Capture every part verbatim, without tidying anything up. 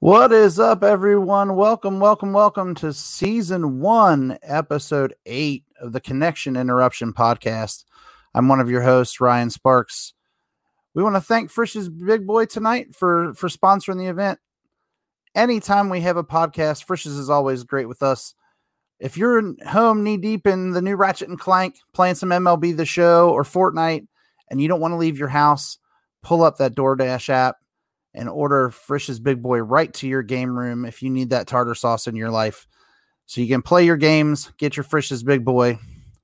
What is up, everyone? Welcome, welcome, welcome to Season one, Episode eight of the Connection Interruption podcast. I'm one of your hosts, Ryan Sparks. We want to thank Frisch's Big Boy tonight for, for sponsoring the event. Anytime we have a podcast, Frisch's is always great with us. If you're home knee-deep in the new Ratchet and Clank, playing some M L B The Show or Fortnite, and you don't want to leave your house, pull up that DoorDash app and order Frisch's Big Boy right to your game room if you need that tartar sauce in your life. So you can play your games, get your Frisch's Big Boy.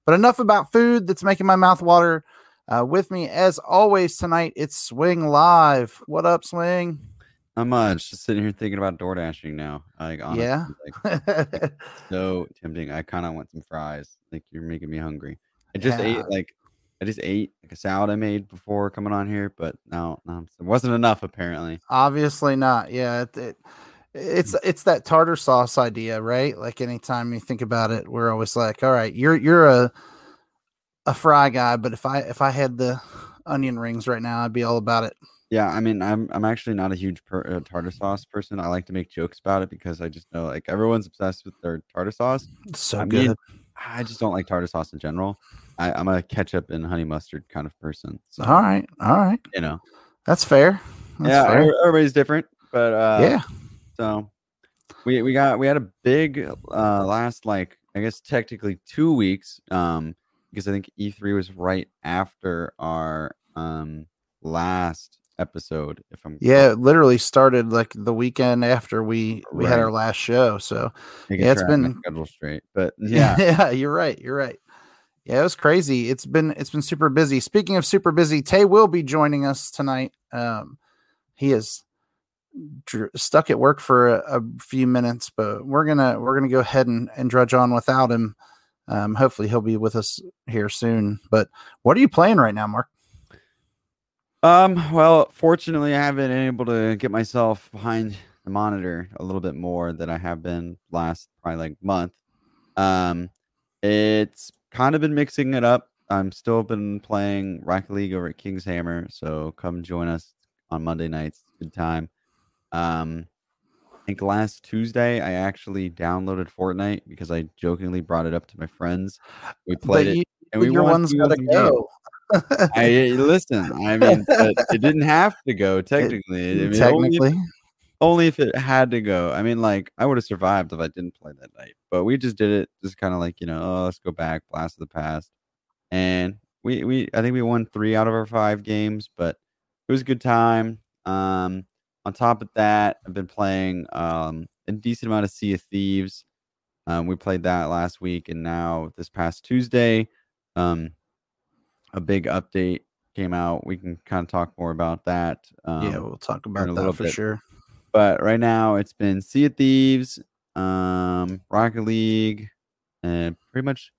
But enough about food that's making my mouth water. Uh, with me, as always, tonight, it's Swing Live. What up, Swing? Not much. Just sitting here thinking about DoorDashing now. Like, honestly, yeah. Like, so tempting. I kind of want some fries. Like, you're making me hungry. I just yeah. ate, like... I just ate like a salad I made before coming on here, but no, no it wasn't enough apparently. Obviously not. Yeah, it, it, it's it's that tartar sauce idea, right? Like anytime you think about it, we're always like, all right, you're you're a a fry guy, but if I if I had the onion rings right now, I'd be all about it. Yeah, I mean, I'm I'm actually not a huge per, uh, tartar sauce person. I like to make jokes about it because I just know like everyone's obsessed with their tartar sauce. It's so I good. Mean, I just don't like tartar sauce in general. I, I'm a ketchup and honey mustard kind of person. So, all right. All right. You know, that's fair. That's yeah. Fair. Everybody's different, but, uh, yeah. So we, we got, we had a big, uh, last, like, I guess technically two weeks. Um, because I think E three was right after our, um, last episode. If I'm yeah, it literally started like the weekend after we, we right. had our last show. So yeah, it's been straight, but yeah, yeah, you're right. You're right. Yeah, it was crazy. It's been it's been super busy. Speaking of super busy, Tay will be joining us tonight. Um, he is dr- stuck at work for a, a few minutes, but we're gonna we're gonna go ahead and, and drudge on without him. Um, hopefully, he'll be with us here soon. But what are you playing right now, Mark? Um, well, fortunately, I haven't been able to get myself behind the monitor a little bit more than I have been last probably like month. Um, it's kind of been mixing it up. I'm still been playing Rocket League over at King's Hammer, so come join us on Monday nights. Good time. Um, I think last Tuesday I actually downloaded Fortnite because I jokingly brought it up to my friends. We played you, it, and we your won one's gotta go. I listen. I mean, it, it didn't have to go technically. It, I mean, technically, only if, only if it had to go. I mean, like I would have survived if I didn't play that night. But we just did it, just kind of like, you know, oh, let's go back, blast of the past, and we we I think we won three out of our five games, but it was a good time. Um, on top of that, I've been playing um, a decent amount of Sea of Thieves. Um, we played that last week, and now this past Tuesday, um, a big update came out. We can kind of talk more about that. Um, yeah, we'll talk about that for bit. Sure. But right now, it's been Sea of Thieves, um Rocket League, and pretty much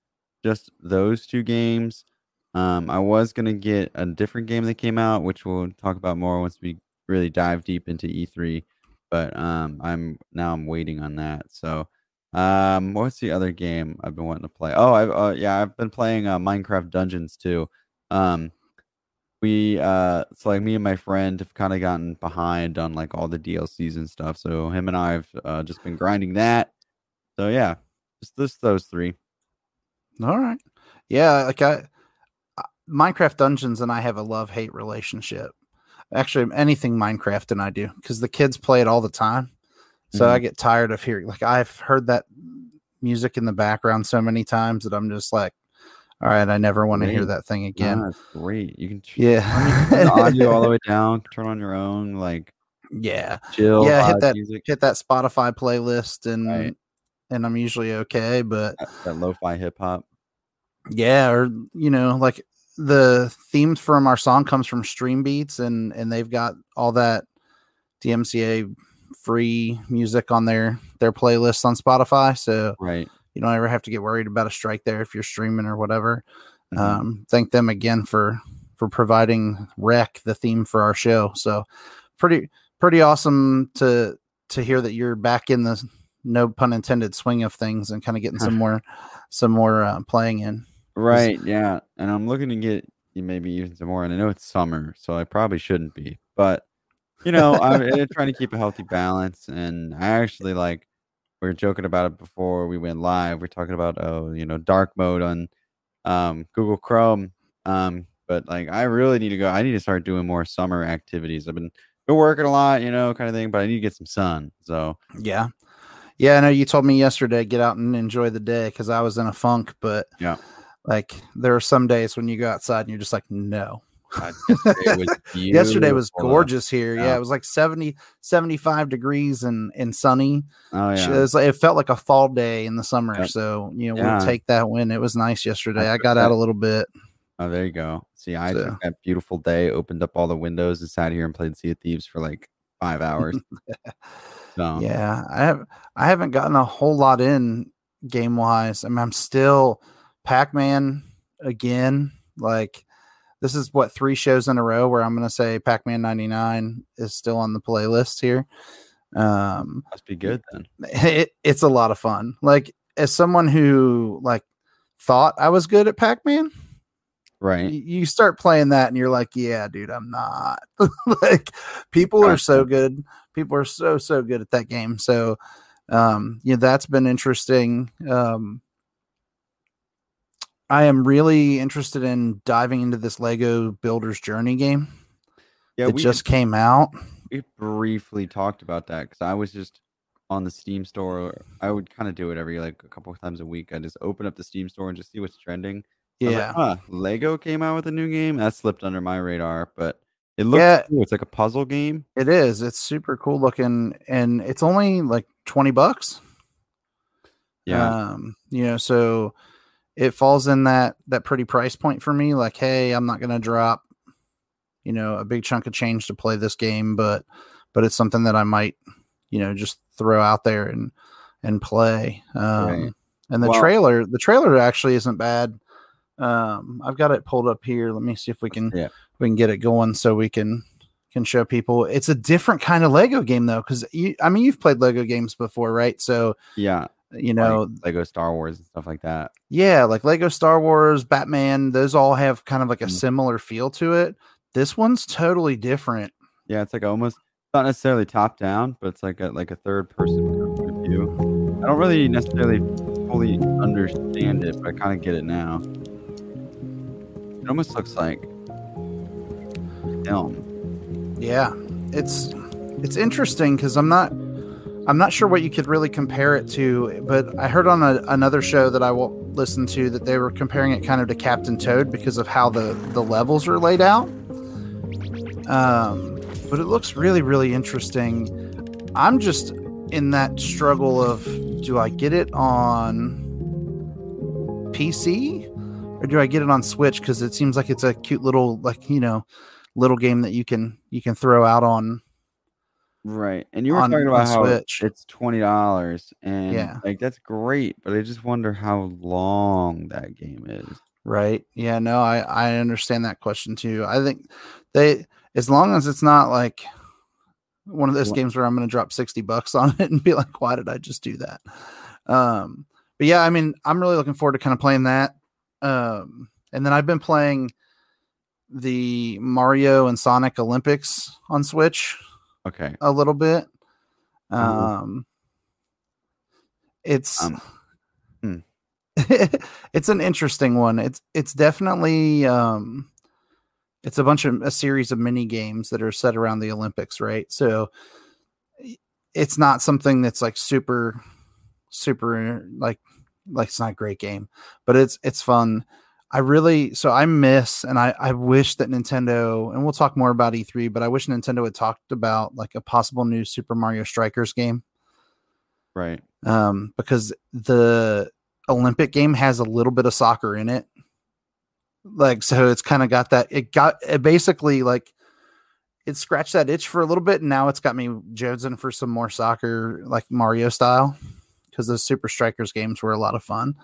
just those two games. um I was gonna get a different game that came out, which we'll talk about more once we really dive deep into E three, but um i'm now i'm waiting on that. So um what's the other game I've been wanting to play? oh i've uh, yeah I've been playing uh, Minecraft Dungeons too. um We uh, so like me and my friend have kind of gotten behind on like all the D L Cs and stuff. So him and I have uh, just been grinding that. So yeah, just, just those three. All right, yeah. Like I, Minecraft Dungeons and I have a love-hate relationship. Actually, anything Minecraft and I do because the kids play it all the time. So mm-hmm. I get tired of hearing. Like I've heard that music in the background so many times that I'm just like, all right, I never want to hear that thing again. That's great. You can yeah. turn the audio all the way down, turn on your own, like yeah. chill. Yeah, hit that music. Hit that Spotify playlist and right. and I'm usually okay, but that, that lo-fi hip hop. Yeah, or you know, like the themes from our song comes from Stream Beats and and they've got all that D M C A free music on their their playlists on Spotify, so right. you don't ever have to get worried about a strike there if you're streaming or whatever. Mm-hmm. Um, thank them again for, for providing Wreck, the theme for our show. So pretty, pretty awesome to, to hear that you're back in the, no pun intended, swing of things and kind of getting some more, some more uh, playing in. Right. Yeah. And I'm looking to get maybe even some more, and I know it's summer, so I probably shouldn't be, but you know, I'm trying to keep a healthy balance. And I actually like, we were joking about it before we went live. We're talking about, oh, you know, dark mode on um, Google Chrome. Um, but like, I really need to go. I need to start doing more summer activities. I've been, been working a lot, you know, kind of thing, but I need to get some sun. So, yeah. Yeah. I know you told me yesterday, get out and enjoy the day, because I was in a funk, but yeah, like there are some days when you go outside and you're just like, no. God, yesterday, was yesterday was gorgeous here. Yeah. yeah, it was like seventy, seventy-five degrees and, and sunny. Oh, yeah. It, was like, it felt like a fall day in the summer. Yep. So, you know, yeah. we'll take that win. It was nice yesterday. I, I got out a little bit. Oh, there you go. See, I so. took that beautiful day, opened up all the windows and sat here and played Sea of Thieves for like five hours. so. Yeah, I, have, I haven't gotten a whole lot in game wise. I mean, I'm still Pac-Man again. Like, this is what three shows in a row where I'm going to say Pac-Man ninety-nine is still on the playlist here. Um, must be good then. It, it's a lot of fun. Like, as someone who like thought I was good at Pac-Man, right? Y- you start playing that and you're like, yeah, dude, I'm not. Like, people are so good. People are so so good at that game. So, um, yeah, that's been interesting. Um, I am really interested in diving into this Lego Builder's Journey game. Yeah, it just came out. We briefly talked about that because I was just on the Steam store. I would kind of do it every like a couple of times a week. I just open up the Steam store and just see what's trending. Yeah, like, huh, Lego came out with a new game that slipped under my radar, but it looks yeah, cool. It's like a puzzle game. It is. It's super cool looking, and it's only like twenty bucks. Yeah, um, you know, so. It falls in that that pretty price point for me. Like, hey, I'm not going to drop, you know, a big chunk of change to play this game, but but it's something that I might, you know, just throw out there and and play. Um, right. And the well, trailer, the trailer actually isn't bad. Um, I've got it pulled up here. Let me see if we can yeah. we can get it going so we can can show people. It's a different kind of Lego game though, because I mean, you've played Lego games before, right? So yeah. You know, like Lego Star Wars and stuff like that. Yeah, like Lego Star Wars, Batman, those all have kind of like a similar feel to it. This one's totally different. Yeah, it's like almost not necessarily top down, but it's like a like a third person view. I don't really necessarily fully understand it, but I kind of get it now. It almost looks like film. Yeah, it's it's interesting because I'm not. I'm not sure what you could really compare it to, but I heard on a, another show that I will listen to that they were comparing it kind of to Captain Toad because of how the, the levels are laid out. Um, but it looks really, really interesting. I'm just in that struggle of, do I get it on P C or do I get it on Switch? Because it seems like it's a cute little, like, you know, little game that you can you can throw out on. Right, and you were on, talking about how Switch. It's twenty dollars, and yeah. like that's great, but I just wonder how long that game is. Right? Yeah, no, I, I understand that question too. I think they, as long as it's not like one of those what? games where I'm going to drop sixty bucks on it and be like, why did I just do that? Um, but yeah, I mean, I'm really looking forward to kind of playing that. Um, and then I've been playing the Mario and Sonic Olympics on Switch. Okay. A little bit. Um, it's um, hmm. it's an interesting one. It's it's definitely um, it's a bunch of a series of mini games that are set around the Olympics, right? So it's not something that's like super super like like it's not a great game, but it's it's fun. I really, so I miss, and I, I wish that Nintendo, and we'll talk more about E three, but I wish Nintendo had talked about like a possible new Super Mario Strikers game. Right. Um, because the Olympic game has a little bit of soccer in it. Like, so it's kind of got that, it got it basically like it scratched that itch for a little bit. And now it's got me jonesing for some more soccer, like Mario style, because those Super Strikers games were a lot of fun.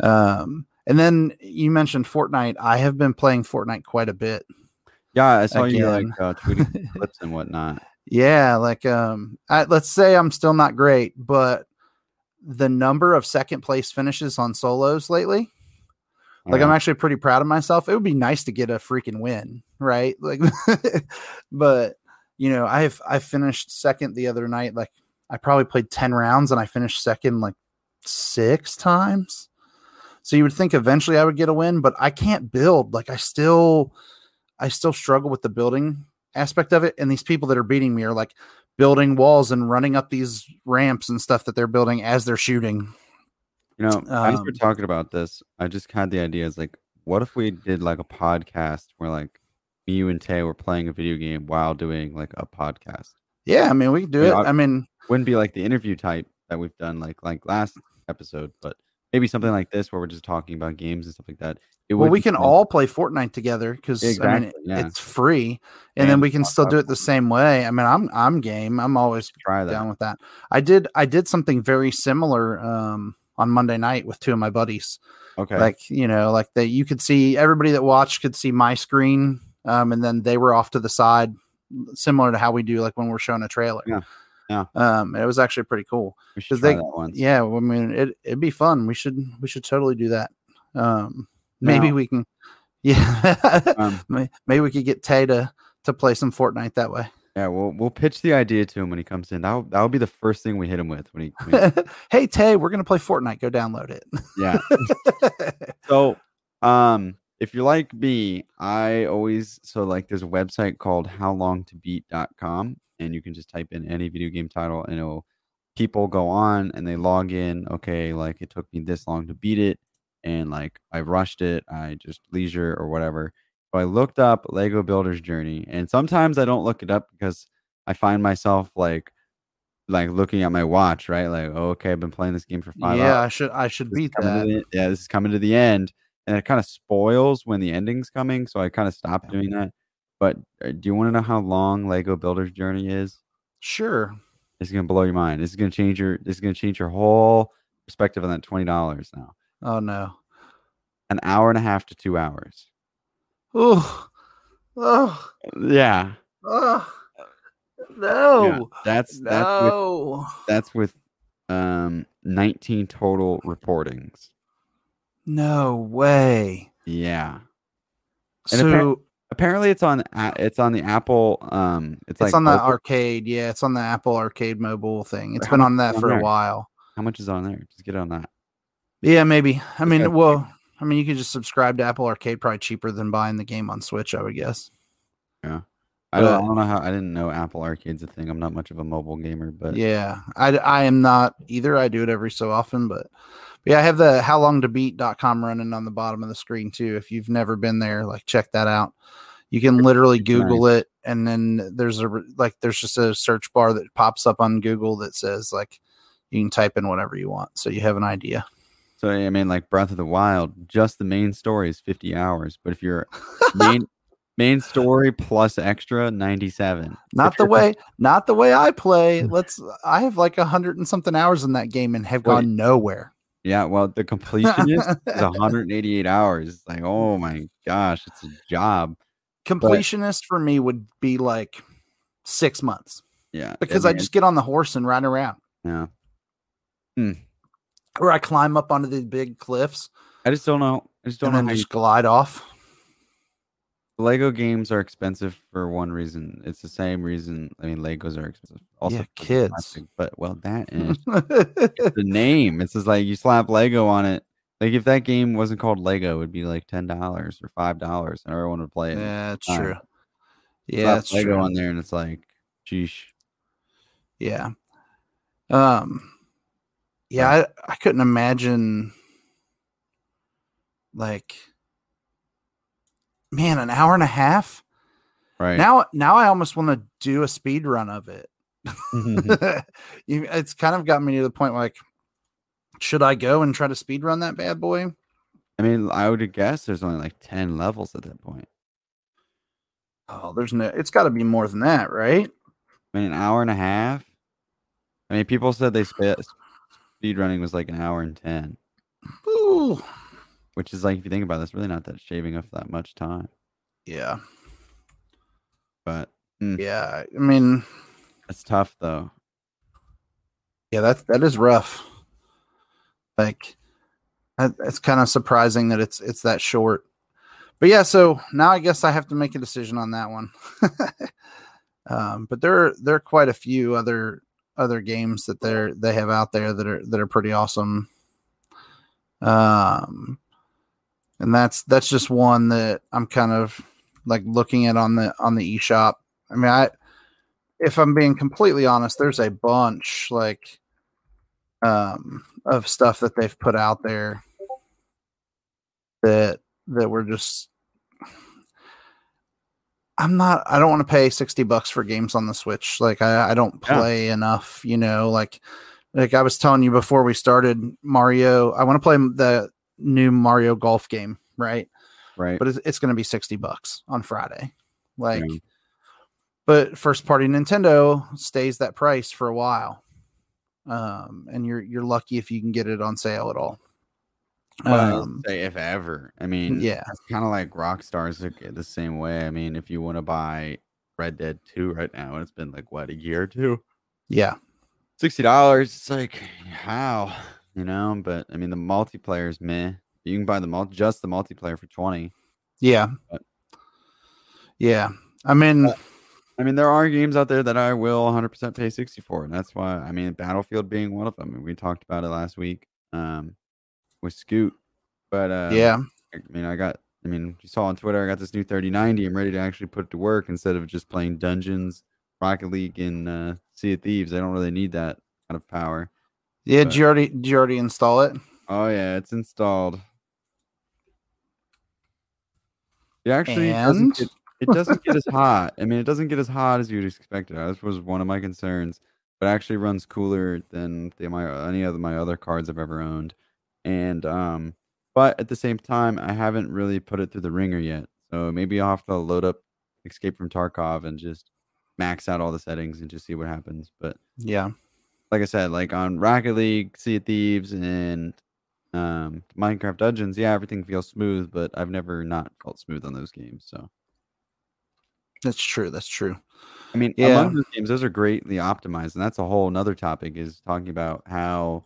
Um, And then you mentioned Fortnite. I have been playing Fortnite quite a bit. Yeah, I saw again. you like uh, tweeting clips and whatnot. Yeah, like um, I, let's say I'm still not great, but the number of second place finishes on solos lately, All like right. I'm actually pretty proud of myself. It would be nice to get a freaking win, right? Like, but you know, I've I finished second the other night. Like, I probably played ten rounds and I finished second like six times. So you would think eventually I would get a win, but I can't build. Like, I still, I still struggle with the building aspect of it. And these people that are beating me are like building walls and running up these ramps and stuff that they're building as they're shooting. You know, um, as we're talking about this, I just had the idea. It's like, what if we did like a podcast where like me, you, and Tay were playing a video game while doing like a podcast? Yeah, I mean, we could do you it. Know, I mean, wouldn't be like the interview type that we've done like like last episode, but maybe something like this where we're just talking about games and stuff like that. It well, we can fun. all play Fortnite together because exactly, I mean, yeah. it's free, and, and then we can still do it the same way. I mean, I'm I'm game. I'm always try that. down with that. I did I did something very similar um, on Monday night with two of my buddies. Okay, like you know, like that you could see everybody that watched could see my screen, um, and then they were off to the side, similar to how we do like when we're showing a trailer. Yeah. Yeah. Um, it was actually pretty cool. We should try they, that once. Yeah. I mean, it, it'd be fun. We should, we should totally do that. Um, maybe no. we can, yeah, um, maybe we could get Tay to, to play some Fortnite that way. Yeah. We'll, we'll pitch the idea to him when he comes in. That'll, that'll be the first thing we hit him with when he, when he... Hey, Tay, we're going to play Fortnite. Go download it. Yeah. So, um, if you're like me, I always, so like there's a website called how long to beat dot com. And you can just type in any video game title and it'll, people go on and they log in. Okay, like it took me this long to beat it. And like I rushed it. I just leisure or whatever. So I looked up Lego Builder's Journey. And sometimes I don't look it up because I find myself like like looking at my watch, right? Like, oh, okay, I've been playing this game for five yeah, hours. Yeah, I should I should this beat that. The, yeah, this is coming to the end. And it kind of spoils when the ending's coming. So I kind of stopped doing that. But do you want to know how long Lego Builder's Journey is? Sure. It's gonna blow your mind. This is gonna change your. This is gonna change your whole perspective on that twenty dollars now. Oh no! An hour and a half to two hours. Oh, oh, yeah. Oh no! Yeah, that's that's no. With, that's with um nineteen total reportings. No way. Yeah. And so. Apparently it's on it's on the Apple. Um, it's, it's like on the Apple. Arcade. Yeah, it's on the Apple Arcade mobile thing. It's how been on that on for there? a while. How much is on there? Just get on that. Yeah, maybe. I mean, okay. well, I mean, you could just subscribe to Apple Arcade, probably cheaper than buying the game on Switch, I would guess. Yeah, I don't, I don't know how. I didn't know Apple Arcade's a thing. I'm not much of a mobile gamer, but yeah, I, I am not either. I do it every so often, but. Yeah, I have the how long to beat dot com running on the bottom of the screen, too. If you've never been there, like, check that out. You can literally Google nice. it, and then there's a like there's just a search bar that pops up on Google that says, like, you can type in whatever you want, so you have an idea. So, I mean, like, Breath of the Wild, just the main story is fifty hours, but if you're... main Main story plus extra ninety-seven. Not the way, not the way I play. Let's. I have, like, a hundred and something hours in that game and have Wait. gone nowhere. Yeah, well, the completion is one hundred eighty-eight hours. It's like, oh my gosh, it's a job. Completionist but, for me would be like six months. Yeah, because I just get on the horse and ride around. Yeah, mm. Or I climb up onto the big cliffs. I just don't know. I just don't know. And then just glide off. Lego games are expensive for one reason. It's the same reason. I mean, Legos are expensive. Also, yeah, kids. Plastic, but well, that is the name. It's just like you slap Lego on it. Like if that game wasn't called Lego, it would be like ten dollars or five dollars, and everyone would play it. Yeah, that's true. Yeah, slap that's Lego true. on there, and it's like, sheesh. Yeah. Um. Yeah, I, I couldn't imagine. Like. Man, an hour and a half. Right now, now I almost want to do a speed run of it. It's kind of got me to the point like, should I go and try to speed run that bad boy? I mean, I would guess there's only like ten levels at that point. Oh, there's no. It's got to be more than that, right? I mean, an hour and a half. I mean, people said they sp- speed running was like an hour and ten. Ooh. Which is like, if you think about it, that's really not that shaving off that much time. Yeah. But. Mm, yeah. I mean. That's tough though. Yeah. That, that is rough. Like. That, that's kind of surprising that it's, it's that short. But yeah. So now I guess I have to make a decision on that one. Um, but there, there are quite a few other other games that they're they have out there that are that are pretty awesome. Um, and that's that's just one that I'm kind of like looking at on the on the eShop. I mean, I if I'm being completely honest, there's a bunch like um, of stuff that they've put out there that that were just. I'm not, I don't want to pay sixty bucks for games on the Switch. Like I, I don't play yeah. enough, you know, like, like I was telling you before we started Mario, I want to play the new Mario golf game. Right. Right. But it's, it's going to be sixty bucks on Friday. Like, yeah. But first party Nintendo stays that price for a while. Um, and you're, you're lucky if you can get it on sale at all. Well, um, say if ever. I mean, yeah, it's kind of like Rockstar's the same way. I mean, if you want to buy Red Dead two right now, and it's been like what, a year or two? Yeah, sixty dollars. It's like how, you know? But I mean, the multiplayer is meh. You can buy the mul- just the multiplayer for twenty. Yeah, but, yeah. I mean, but, I mean, there are games out there that I will one hundred percent pay sixty for, and that's why. I mean, Battlefield being one of them. I mean, we talked about it last week. Um. With Scoot, but uh, yeah, I mean, I got, I mean, you saw on Twitter, I got this new thirty ninety. I'm ready to actually put it to work instead of just playing Dungeons, Rocket League, and uh, Sea of Thieves. I don't really need that kind of power. Yeah, but, did you already did you already install it? Oh yeah, it's installed. It actually and? doesn't. It, it doesn't get as hot. I mean, it doesn't get as hot as you'd expect it. That was one of my concerns, but it actually runs cooler than the, my any of my other cards I've ever owned. And um, but at the same time, I haven't really put it through the ringer yet. So maybe I'll have to load up Escape from Tarkov and just max out all the settings and just see what happens. But yeah, like I said, like on Rocket League, Sea of Thieves, and um, Minecraft Dungeons, yeah, everything feels smooth. But I've never not felt smooth on those games. So that's true. That's true. I mean, yeah. Among those games, those are greatly optimized, and that's a whole another topic. Is talking about how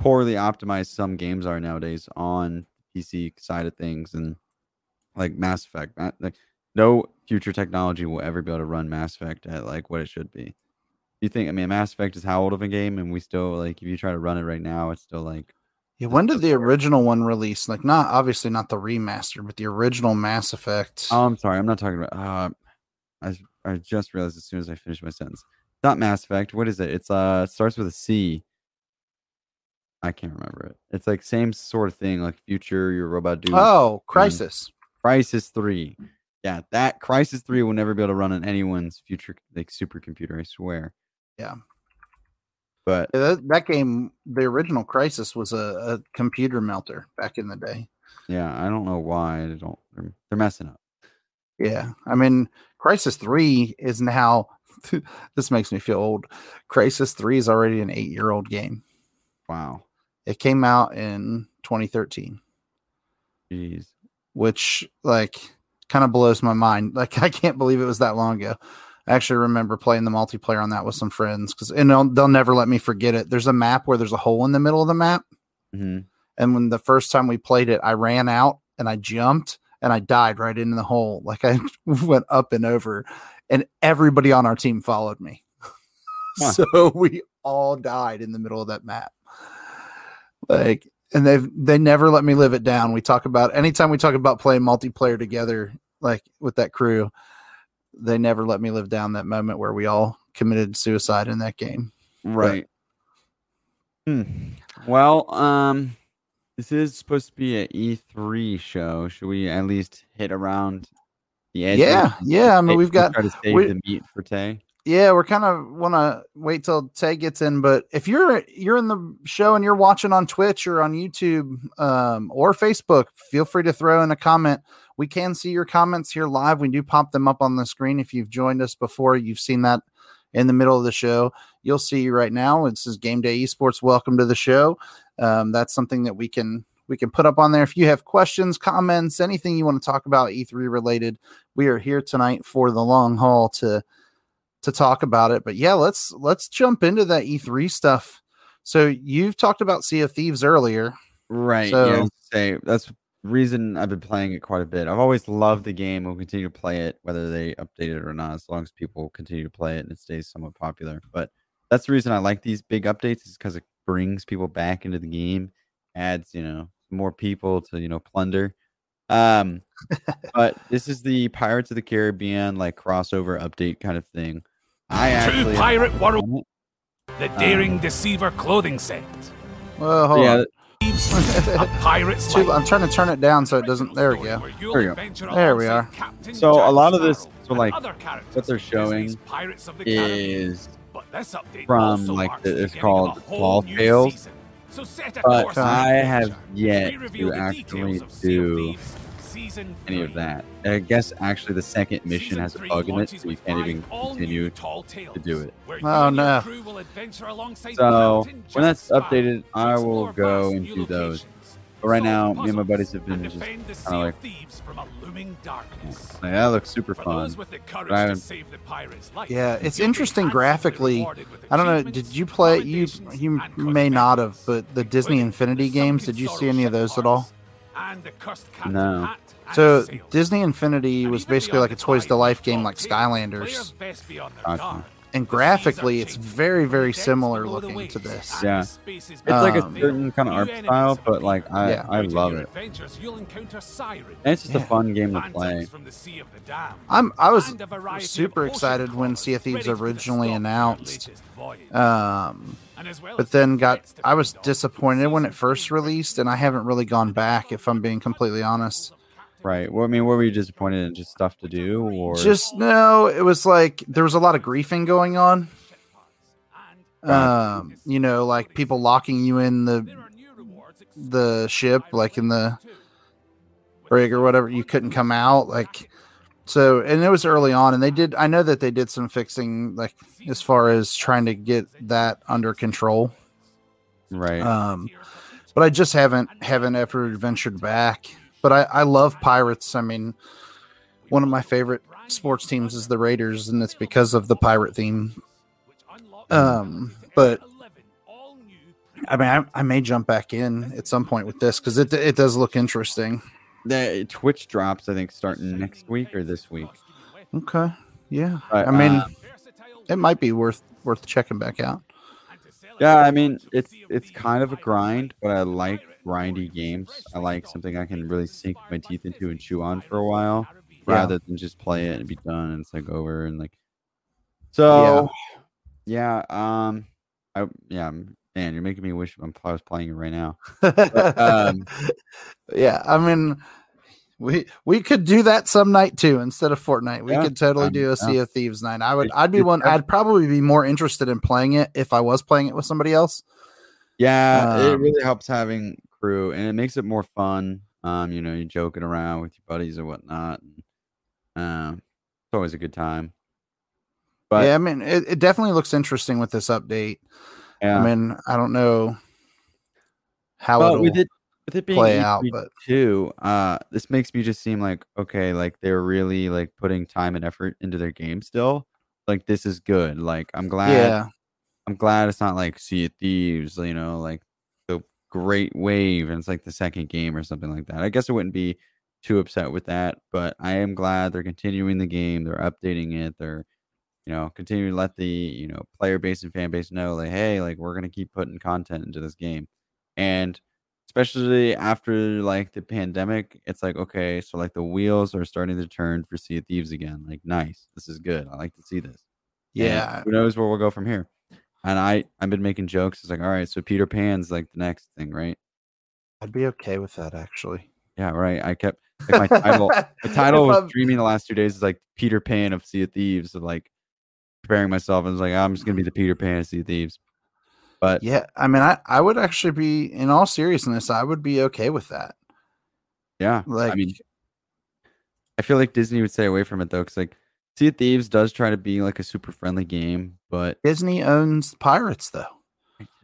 poorly optimized some games are nowadays on the P C side of things, and like Mass Effect, like no future technology will ever be able to run Mass Effect at like what it should be. You think? I mean, Mass Effect is how old of a game, and we still like if you try to run it right now, it's still like. Yeah, when did the original one release? Like, not obviously not the remaster, but the original Mass Effect. Oh, I'm sorry, I'm not talking about. Uh, I I just realized as soon as I finished my sentence. It's not Mass Effect. What is it? It's uh it starts with a C. I can't remember it. It's like same sort of thing, like future, your robot dude. Oh, Crysis. Crysis three. Yeah, that Crysis three will never be able to run on anyone's future like supercomputer, I swear. Yeah. But yeah, that, that game, the original Crysis was a, a computer melter back in the day. Yeah, I don't know why. They don't they're, they're messing up. Yeah. I mean, Crysis three is now this makes me feel old. Crysis three is already an eight-year-old game. Wow. It came out in twenty thirteen. Jeez. Which, like, kind of blows my mind. Like, I can't believe it was that long ago. I actually remember playing the multiplayer on that with some friends. Cause, and they'll, they'll never let me forget it. There's a map where there's a hole in the middle of the map. Mm-hmm. And when the first time we played it, I ran out and I jumped and I died right into the hole. Like, I went up and over, and everybody on our team followed me. Huh. So we all died in the middle of that map. Like, and they've, they never let me live it down. We talk about, anytime we talk about playing multiplayer together, like with that crew, they never let me live down that moment where we all committed suicide in that game. Right. But, hmm. Well, um, this is supposed to be an E three show. Should we at least hit around the edge? Yeah. Yeah. I mean, we've got to save we, the meat for Tay. Yeah, we're kind of want to wait till Tay gets in, but if you're you're in the show and you're watching on Twitch or on YouTube um, or Facebook, feel free to throw in a comment. We can see your comments here live. We do pop them up on the screen. If you've joined us before, you've seen that in the middle of the show. You'll see right now. It says Game Day Esports. Welcome to the show. Um, that's something that we can we can put up on there. If you have questions, comments, anything you want to talk about E three related, we are here tonight for the long haul to. to talk about it. But yeah, let's let's jump into that E three stuff. So you've talked about Sea of Thieves earlier, right? So yeah, say that's reason I've been playing it quite a bit. I've always loved the game. We'll continue to play it, whether they update it or not, as long as people continue to play it and it stays somewhat popular. But that's the reason I like these big updates, is because it brings people back into the game, adds, you know, more people to, you know, plunder. Um, but this is the Pirates of the Caribbean, like, crossover update kind of thing. I actually... True Pirate Warrior, the Daring um, Deceiver clothing set. Well, hold yeah. on. I'm trying to turn it down so it doesn't. There we go. There we go. There we are. So a lot of this, so like what they're showing is from like the, it's called Starfield. But I have yet to actually do any of that. I guess actually the second mission has a bug in it, so you can't even continue to do it. Oh no. So when that's updated, I will go and do those. But right now, me and my buddies have been just kind of like, like, that looks super fun. Yeah, it's interesting graphically. I don't know, did you play, you, you may not have, but the Disney Infinity games, did you see any of those at all? No. So Disney Infinity was basically like a Toys to Life game like Skylanders. Gotcha. And graphically, it's very, very similar looking to this. Yeah. It's um, like a certain kind of art style, but like I, yeah. I love it. And it's just yeah. a fun game to play. I'm, I was super excited when Sea of Thieves originally announced. Um, but then got I was disappointed when it first released, and I haven't really gone back, if I'm being completely honest. Right. Well, I mean, what were you disappointed in? Just stuff to do, or just no? It was like there was a lot of griefing going on. Um, you know, like people locking you in the the ship, like in the brig or whatever. You couldn't come out, like so. And it was early on, and they did. I know that they did some fixing, like as far as trying to get that under control. Right. Um, but I just haven't haven't ever ventured back. But I, I love Pirates. I mean, one of my favorite sports teams is the Raiders, and it's because of the pirate theme. Um, but I mean, I, I may jump back in at some point with this because it it does look interesting. The Twitch drops, I think, starting next week or this week. Okay, yeah. But, I mean, um, it might be worth worth checking back out. Yeah, I mean, it's it's kind of a grind, but I like grindy games. I like something I can really sink my teeth into and chew on for a while, yeah. rather than just play it and be done and it's like over and like. So, yeah, yeah um, I yeah, man, you're making me wish I'm, I was playing it right now. But, um, yeah, I mean, we we could do that some night too instead of Fortnite. We yeah, could totally um, do a yeah. Sea of Thieves night. I would, it, I'd be it, one. I'd probably be more interested in playing it if I was playing it with somebody else. Yeah, um, it really helps having crew, and it makes it more fun. Um, you know, you're joking around with your buddies and whatnot. Um, uh, it's always a good time. But yeah, I mean, it, it definitely looks interesting with this update. Yeah. I mean, I don't know how well, it'll with it with it being play out, but too, uh, this makes me just seem like okay, like they're really like putting time and effort into their game still. Like this is good. Like I'm glad. Yeah. I'm glad it's not like Sea of Thieves, you know, like the Great Wave, and it's like the second game or something like that. I guess I wouldn't be too upset with that, but I am glad they're continuing the game, they're updating it, they're, you know, continuing to let the, you know, player base and fan base know, like, hey, like we're gonna keep putting content into this game, and especially after like the pandemic, it's like okay, so like the wheels are starting to turn for Sea of Thieves again. Like, nice, this is good. I like to see this. Yeah, and who knows where we'll go from here. And I, I've been making jokes. It's like, all right, so Peter Pan's like the next thing, right? I'd be okay with that, actually. Yeah, right. I kept like, my title. My title was dreaming the last two days is like Peter Pan of Sea of Thieves. So, like preparing myself, I was like, I'm just gonna be the Peter Pan of Sea of Thieves. But yeah, I mean, I, I would actually be, in all seriousness, I would be okay with that. Yeah, like I mean, I feel like Disney would stay away from it though, because like. Sea of Thieves does try to be like a super friendly game, but Disney owns Pirates though.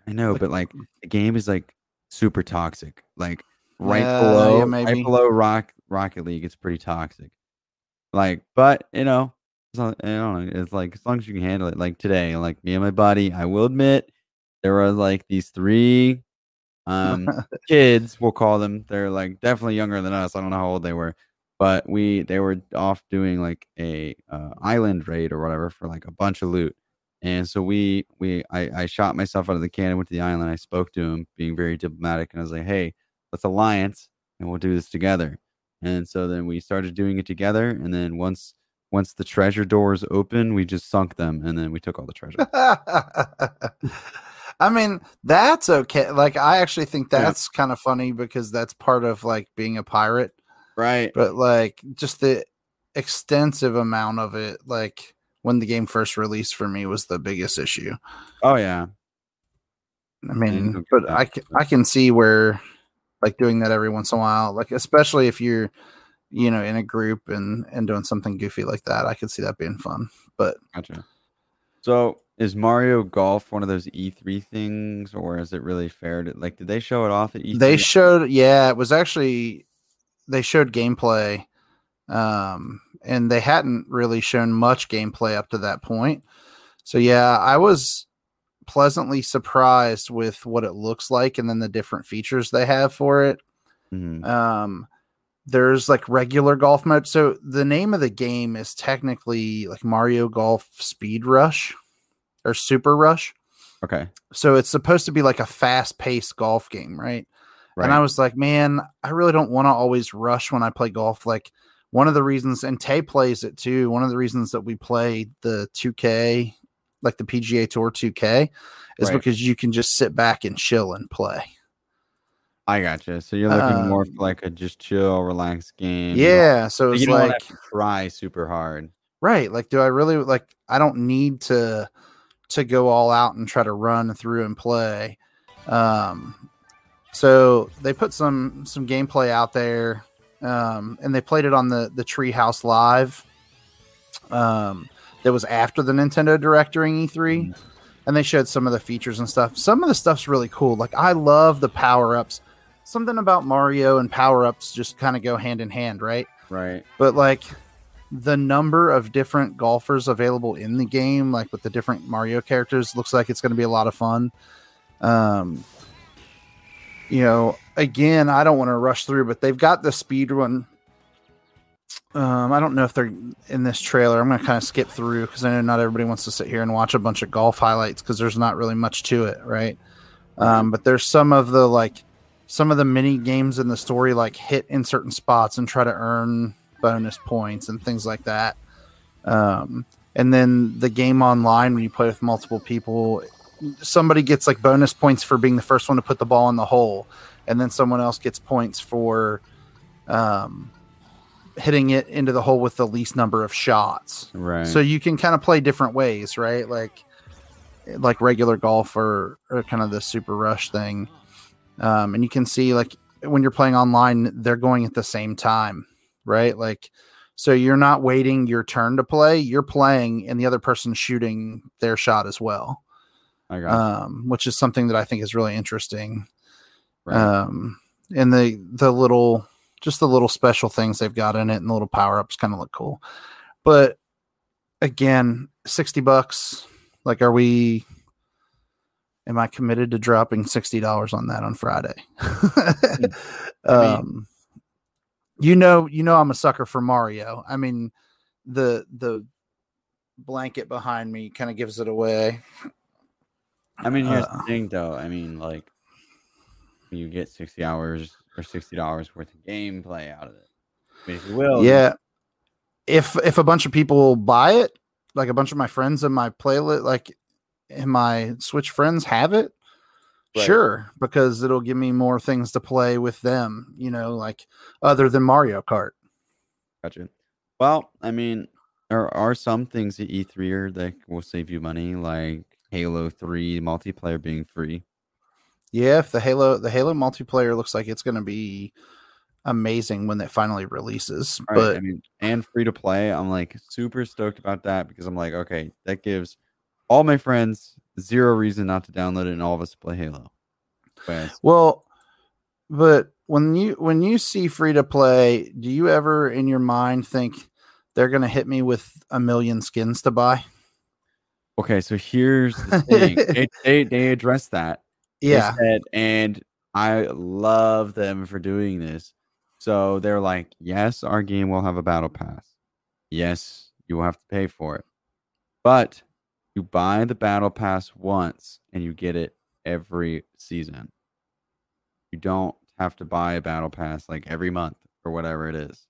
I know, like, but like the game is like super toxic. Like right yeah, below yeah, right below Rock Rocket League, it's pretty toxic. Like, but you know, it's not, I don't know, it's like as long as you can handle it. Like today, like me and my buddy, I will admit there were like these three um kids, we'll call them. They're like definitely younger than us. I don't know how old they were, but we they were off doing like a uh, island raid or whatever for like a bunch of loot. And so we we I, I shot myself out of the cannon, went to the island. I spoke to him, being very diplomatic, and I was like, "Hey, let's alliance, and we'll do this together." And so then we started doing it together. And then once once the treasure doors open, we just sunk them, and then we took all the treasure. I mean, that's okay. Like, I actually think that's yeah. kind of funny because that's part of like being a pirate, right? But like, just the extensive amount of it, like when the game first released for me, was the biggest issue. Oh yeah, I mean, I but I can, I can see where. Like doing that every once in a while, like especially if you're, you know, in a group and and doing something goofy like that, I could see that being fun. But gotcha. So is Mario Golf one of those E three things, or is it really fair to like? Did they show it off at E three? They showed, yeah, it was actually they showed gameplay, um, and they hadn't really shown much gameplay up to that point. So yeah, I was pleasantly surprised with what it looks like and then the different features they have for it. Mm-hmm. Um, there's like regular golf mode. So the name of the game is technically like Mario Golf Speed Rush or Super Rush. Okay. So it's supposed to be like a fast paced golf game, right? Right. And I was like, man, I really don't want to always rush when I play golf. Like one of the reasons, and Tay plays it too. One of the reasons that we play the two K, like the P G A Tour two K, is right. because you can just sit back and chill and play. I gotcha. So you're looking um, more for like a just chill, relaxed game. Yeah. So it's you don't like want to try super hard, right? Like, do I really like? I don't need to to go all out and try to run through and play. Um, so they put some some gameplay out there, um, and they played it on the the Treehouse Live. Um. That was after the Nintendo Direct during E three, and they showed some of the features and stuff. Some of the stuff's really cool. Like, I love the power-ups. Something about Mario and power-ups just kind of go hand in hand, right? Right. But like the number of different golfers available in the game, like with the different Mario characters, looks like it's going to be a lot of fun. Um, you know, again, I don't want to rush through, but they've got the speed run. Um, I don't know if they're in this trailer. I'm going to kind of skip through because I know not everybody wants to sit here and watch a bunch of golf highlights because there's not really much to it, right? Um, but there's some of the like some of the mini games in the story, like hit in certain spots and try to earn bonus points and things like that. Um, and then the game online when you play with multiple people, somebody gets like bonus points for being the first one to put the ball in the hole, and then someone else gets points for. Um, hitting it into the hole with the least number of shots. Right. So you can kind of play different ways, right? Like, like regular golf or, or kind of the super rush thing. Um, and you can see like when you're playing online, they're going at the same time, right? Like, so you're not waiting your turn to play, you're playing and the other person's shooting their shot as well. I got um, which is something that I think is really interesting. Right. Um, and the, the little, Just the little special things they've got in it and the little power-ups kind of look cool. But again, sixty bucks. Like, are we, am I committed to dropping sixty dollars on that on Friday? um, you know, you know, I'm a sucker for Mario. I mean, the, the blanket behind me kind of gives it away. I mean, here's uh, the thing though. I mean, like you get sixty hours or sixty dollars worth of gameplay out of it. I mean, if you will. Yeah. Then. If if a bunch of people buy it, like a bunch of my friends in my playlist, like in my Switch friends have it, right. Sure, because it'll give me more things to play with them, you know, like other than Mario Kart. Gotcha. Well, I mean, there are some things at E three that will save you money, like Halo three multiplayer being free. Yeah, if the Halo the Halo multiplayer looks like it's going to be amazing when it finally releases. Right, but I mean, and free to play, I'm like super stoked about that because I'm like, okay, that gives all my friends zero reason not to download it and all of us play Halo. But, well, but when you when you see free to play, do you ever in your mind think they're going to hit me with a million skins to buy? Okay, so here's the thing. they, they they address that. Yeah, said, and I love them for doing this. So they're like, yes, our game will have a battle pass. Yes, you will have to pay for it. But you buy the battle pass once and you get it every season. You don't have to buy a battle pass like every month or whatever it is.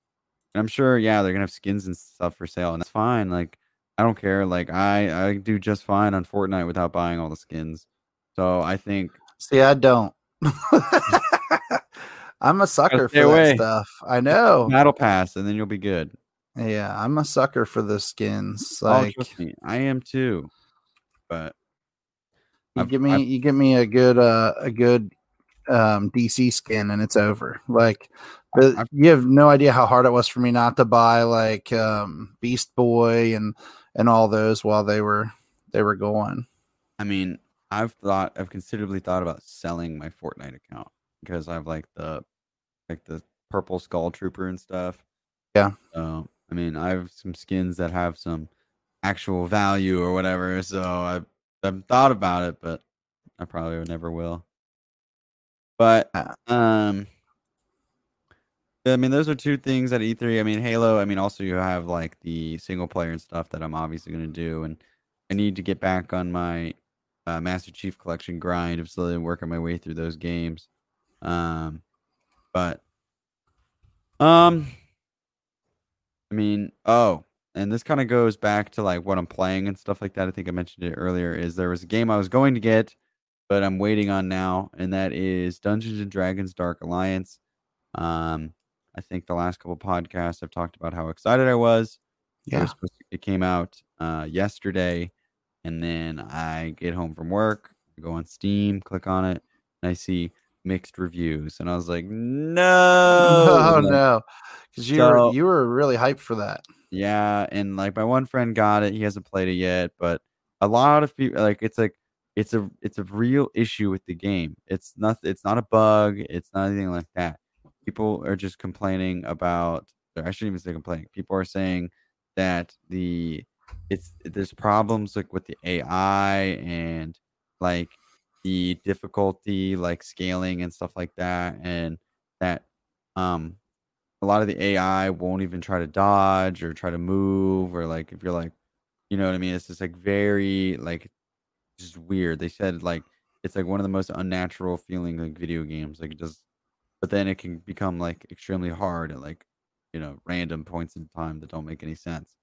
And I'm sure, yeah, they're going to have skins and stuff for sale. And that's fine. Like, I don't care. Like, I, I do just fine on Fortnite without buying all the skins. So I think... See, I don't. I'm a sucker for away. that stuff. I know. Battle pass, and then you'll be good. Yeah, I'm a sucker for the skins. Like, oh, I am too. But you I've, give me, I've, you give me a good, uh, a good um, D C skin, and it's over. Like, the, I've, you have no idea how hard it was for me not to buy like um, Beast Boy and and all those while they were they were going. I mean, I've thought, I've considerably thought about selling my Fortnite account because I've like the like the purple skull trooper and stuff. Yeah. So I mean, I have some skins that have some actual value or whatever. So I I've, I've thought about it, but I probably would never will. But um, I mean, those are two things at E three. I mean, Halo. I mean, also you have like the single player and stuff that I'm obviously going to do, and I need to get back on my uh, Master Chief Collection grind of slowly working my way through those games. Um, but um. I mean, oh, and this kind of goes back to like what I'm playing and stuff like that. I think I mentioned it earlier, is there was a game I was going to get, but I'm waiting on now. And that is Dungeons and Dragons Dark Alliance. Um, I think the last couple podcasts I've talked about how excited I was. Yeah. It, was supposed to, it came out uh, yesterday. And then I get home from work, go on Steam, click on it, and I see mixed reviews, and I was like, no, oh no, because you so, were you were really hyped for that. Yeah, and like my one friend got it; he hasn't played it yet, but a lot of people like it's like it's a it's a real issue with the game. It's not it's not a bug. It's not anything like that. People are just complaining about. Or I shouldn't even say complaining. People are saying that the it's there's problems like with the A I and like. The difficulty, like scaling and stuff like that, and that um, a lot of the A I won't even try to dodge or try to move, or like if you're like, you know what I mean? It's just like very like just weird. They said like it's like one of the most unnatural feeling like video games. Like it just, but then it can become like extremely hard at like you know random points in time that don't make any sense.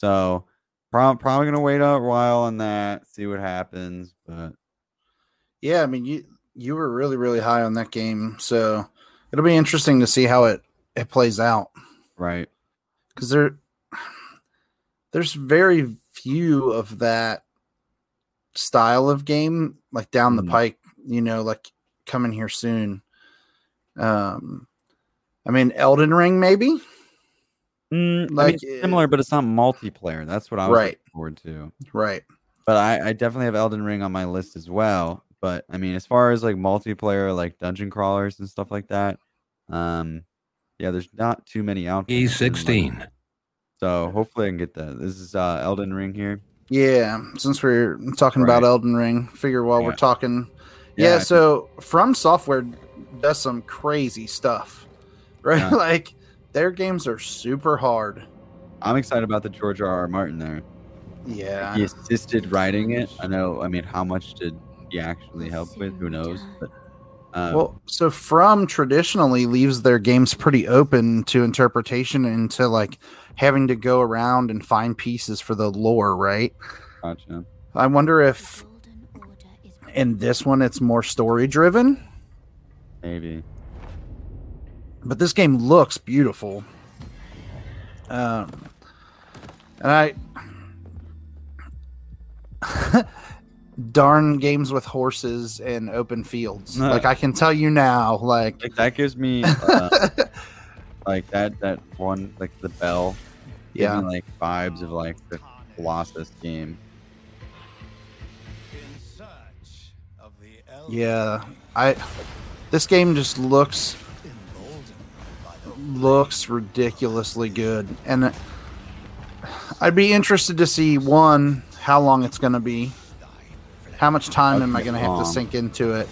So prob- probably gonna wait a while on that, see what happens, but. Yeah, I mean, you you were really, really high on that game, so it'll be interesting to see how it, it plays out. Right. Because there, there's very few of that style of game, like down mm-hmm. the pike, you know, like coming here soon. Um, I mean, Elden Ring, maybe? Mm, like, I mean, it's similar, it, but it's not multiplayer. That's what I was right. looking forward to. Right. But I, I definitely have Elden Ring on my list as well. But I mean, as far as like multiplayer, like dungeon crawlers and stuff like that, um, yeah, there's not too many out there. E sixteen. So hopefully I can get that. This is uh, Elden Ring here. Yeah, since we're talking right. about Elden Ring, figure while yeah. we're talking. Yeah, yeah so think... From Software does some crazy stuff, right? Yeah. Like their games are super hard. I'm excited about the George R R. Martin there. Yeah. He assisted writing it. I know, I mean, how much did he actually helped with, who knows, but um, well so From traditionally leaves their games pretty open to interpretation and to like having to go around and find pieces for the lore, right? Gotcha. I wonder if in this one it's more story driven maybe, but this game looks beautiful. um and I darn games with horses and open fields. No. Like I can tell you now, like, like that gives me uh, like that that one like the bell, yeah, me, like vibes of like the Colossus game. Yeah, I this game just looks looks ridiculously good, and I'd be interested to see one how long it's going to be. How much time okay, am I going to have to sink into it?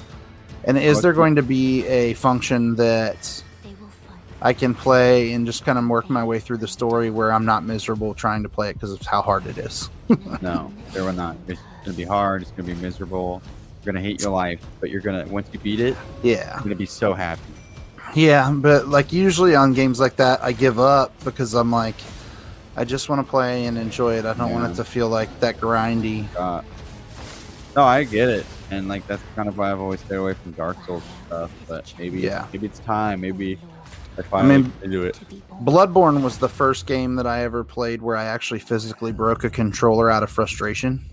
And is there going to be a function that I can play and just kind of work my way through the story where I'm not miserable trying to play it because of how hard it is? No, there will not. It's going to be hard. It's going to be miserable. You're going to hate your life, but you're going to, once you beat it, yeah, you're going to be so happy. Yeah, but like usually on games like that, I give up because I'm like, I just want to play and enjoy it. I don't yeah. want it to feel like that grindy. Uh, no, I get it. And like that's kind of why I've always stayed away from Dark Souls stuff, but maybe yeah. maybe it's time. Maybe I finally I mean, do it. Bloodborne was the first game that I ever played where I actually physically broke a controller out of frustration.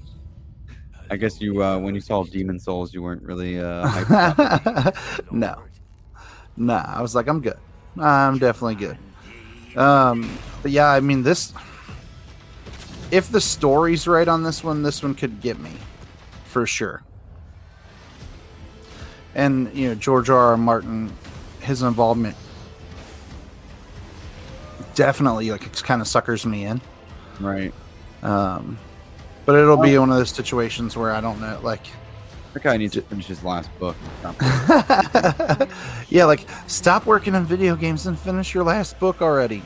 I guess you uh, when you saw Demon Souls, you weren't really uh, hyped. No, nah, I was like, I'm good. I'm definitely good. Um, but yeah, I mean this. If the story's right on this one, this one could get me for sure. And, you know, George R. R. Martin, his involvement definitely, like, it kind of suckers me in. Right. Um, but it'll well, be one of those situations where I don't know, like... That guy needs to finish his last book. Yeah, like, stop working on video games and finish your last book already.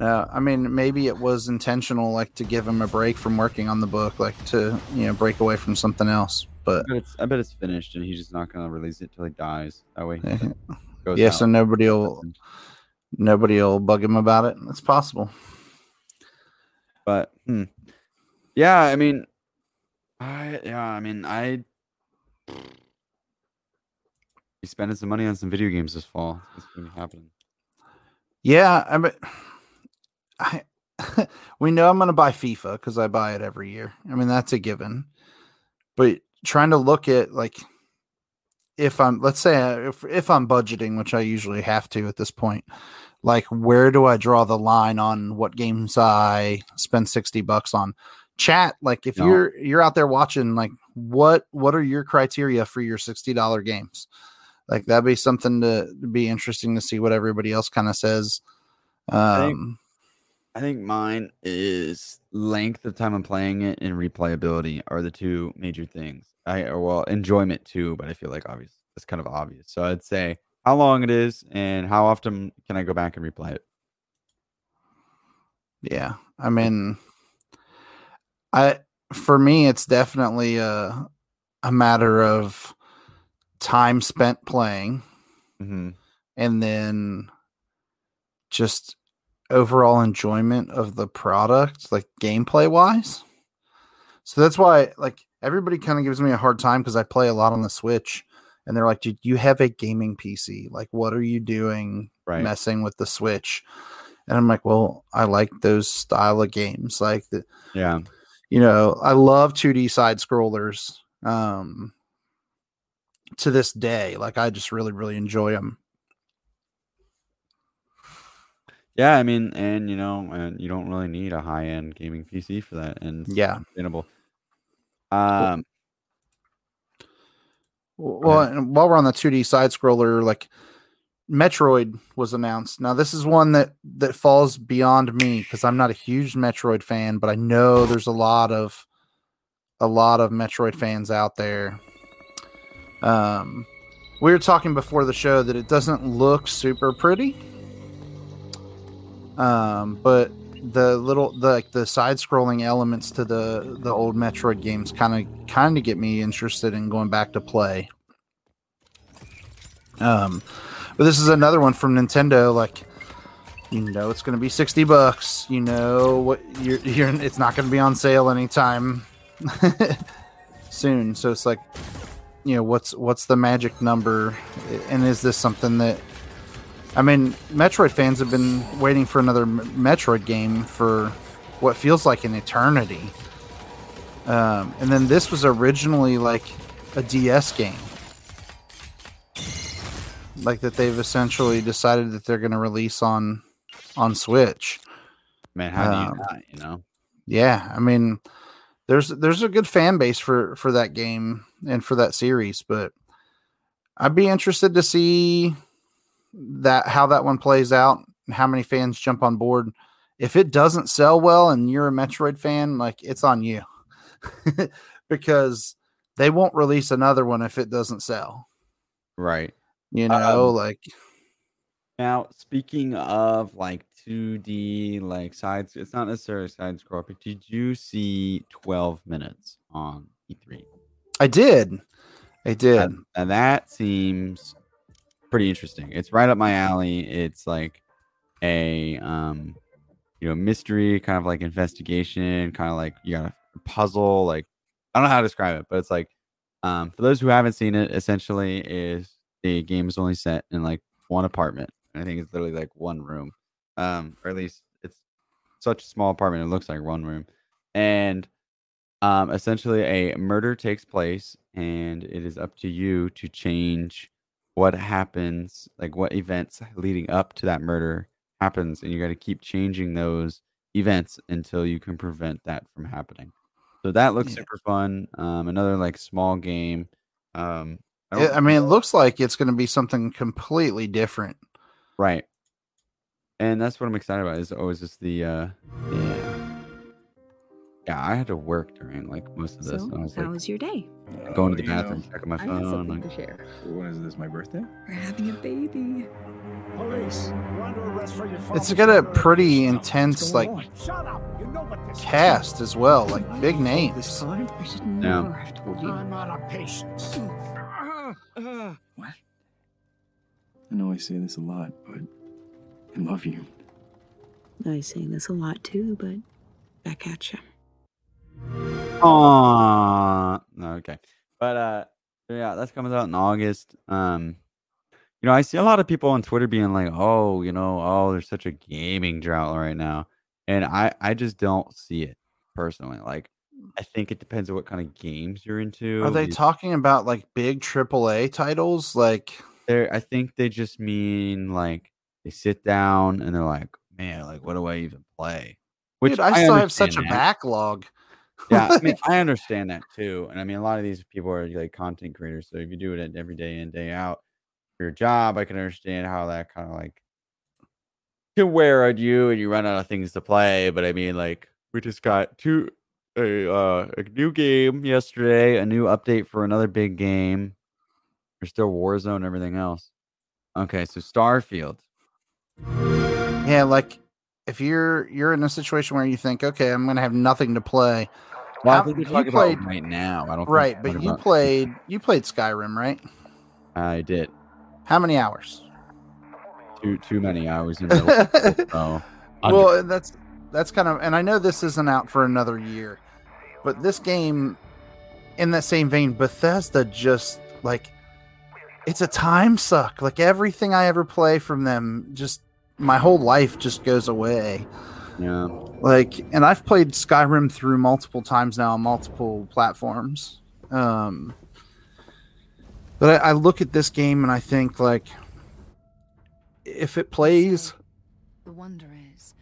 Uh, I mean, maybe it was intentional, like, to give him a break from working on the book, like, to, you know, break away from something else. But I bet, it's, I bet it's finished, and he's just not going to release it till he dies. That way, he goes yeah. out. So nobody will, nobody will bug him about it. It's possible. But hmm. yeah, I mean, I yeah, I mean, I he's spending some money on some video games this fall. It's going to be happening. Yeah, I mean, I we know I'm going to buy FIFA because I buy it every year. I mean, that's a given. But trying to look at, like, if I'm, let's say if if I'm budgeting, which I usually have to at this point, like, where do I draw the line on what games I spend sixty bucks on? Chat, like, if no. you're you're out there watching, like, what what are your criteria for your sixty dollar games? Like, that'd be something to be interesting to see what everybody else kind of says. Um, I think, I think mine is length of time I'm playing it and replayability are the two major things. I or well, enjoyment too, but I feel like obvious. That's kind of obvious. So I'd say how long it is and how often can I go back and replay it? Yeah, I mean, I for me it's definitely a a matter of time spent playing, mm-hmm. and then just overall enjoyment of the product, like gameplay wise. So that's why, like, everybody kind of gives me a hard time because I play a lot on the Switch, and they're like, dude, you have a gaming P C. Like, what are you doing right. messing with the Switch? And I'm like, well, I like those style of games. Like, the, yeah, you know, I love two D side scrollers um, to this day. Like, I just really, really enjoy them. Yeah, I mean, and, you know, and you don't really need a high-end gaming P C for that. And yeah. sustainable. Um, cool. Well, and while we're on the two D side-scroller, like, Metroid was announced. Now, this is one that, that falls beyond me because I'm not a huge Metroid fan, but I know there's a lot of a lot of Metroid fans out there. Um, we were talking before the show that it doesn't look super pretty. Um, but the little, the, like, the side-scrolling elements to the, the old Metroid games kind of kind of get me interested in going back to play. Um, but this is another one from Nintendo. Like, you know, it's going to be sixty bucks. You know what? You're, you're it's not going to be on sale anytime soon. So it's like, you know, what's what's the magic number, and is this something that? I mean, Metroid fans have been waiting for another Metroid game for what feels like an eternity. Um, and then this was originally like a D S game. Like, that they've essentially decided that they're going to release on on Switch. Man, how um, do you not, you know? Yeah, I mean, there's there's a good fan base for, for that game and for that series, but I'd be interested to see that how that one plays out and how many fans jump on board. If it doesn't sell well and you're a Metroid fan, like, it's on you because they won't release another one if it doesn't sell. Right. You know, um, like now speaking of like two D like sides, it's not necessarily side scroll, but did you see twelve minutes on E three? I did. I did. And, and that seems pretty interesting. It's right up my alley. It's like a um you know, mystery, kind of like investigation, kind of like you got a puzzle, like I don't know how to describe it, but it's like um for those who haven't seen it, essentially is the game is only set in like one apartment. And I think it's literally like one room. Um, or at least it's such a small apartment, it looks like one room. And um essentially a murder takes place, and it is up to you to change what happens, like what events leading up to that murder happens, and you got to keep changing those events until you can prevent that from happening. So that looks yeah. super fun. Um, another like small game. Um, I, it, I mean, it looks like it's going to be something completely different, right? And that's what I'm excited about. Is always just the uh, yeah, yeah. I had to work during like most of this. So, was, how like, was your day? Going to the bathroom, know, checking my phone. I got something like, to share. What is this? My birthday? We're having a baby. Police, you're under arrest for your phone. It's got a pretty intense like cast as well, like big names. I shouldn't know. I've told you. I'm out of patience. What? I know I say this a lot, but I love you. I say this a lot too, but back at you. Aww. Okay. But uh, yeah, that comes out in August. Um. You know, I see a lot of people on Twitter being like, oh, you know, oh, there's such a gaming drought right now. And I, I just don't see it personally. Like, I think it depends on what kind of games you're into. Are they talking about like big triple A titles? Like, they're, I think they just mean like they sit down and they're like, man, like, what do I even play? Which dude, I, I still have such a that. backlog. Yeah, I mean, I understand that too. And I mean, a lot of these people are like content creators. So if you do it every day in, day out, your job, I can understand how that kind of like can wear on you and you run out of things to play. But I mean, like, we just got two a, uh, a new game yesterday, a new update for another big game. There's still Warzone and everything else. Okay, so Starfield. Yeah, like if you're you're in a situation where you think, okay, I'm gonna have nothing to play. Well, I think we're talking about right now. I don't right, but you played you played Skyrim, right? I did. How many hours? Too too many hours. In the so, well, that's that's kind of, and I know this isn't out for another year, but this game, in that same vein, Bethesda just like it's a time suck. Like everything I ever play from them, just my whole life just goes away. Yeah. Like, and I've played Skyrim through multiple times now on multiple platforms. Um. But I, I look at this game and I think, like, if it plays, the wonder is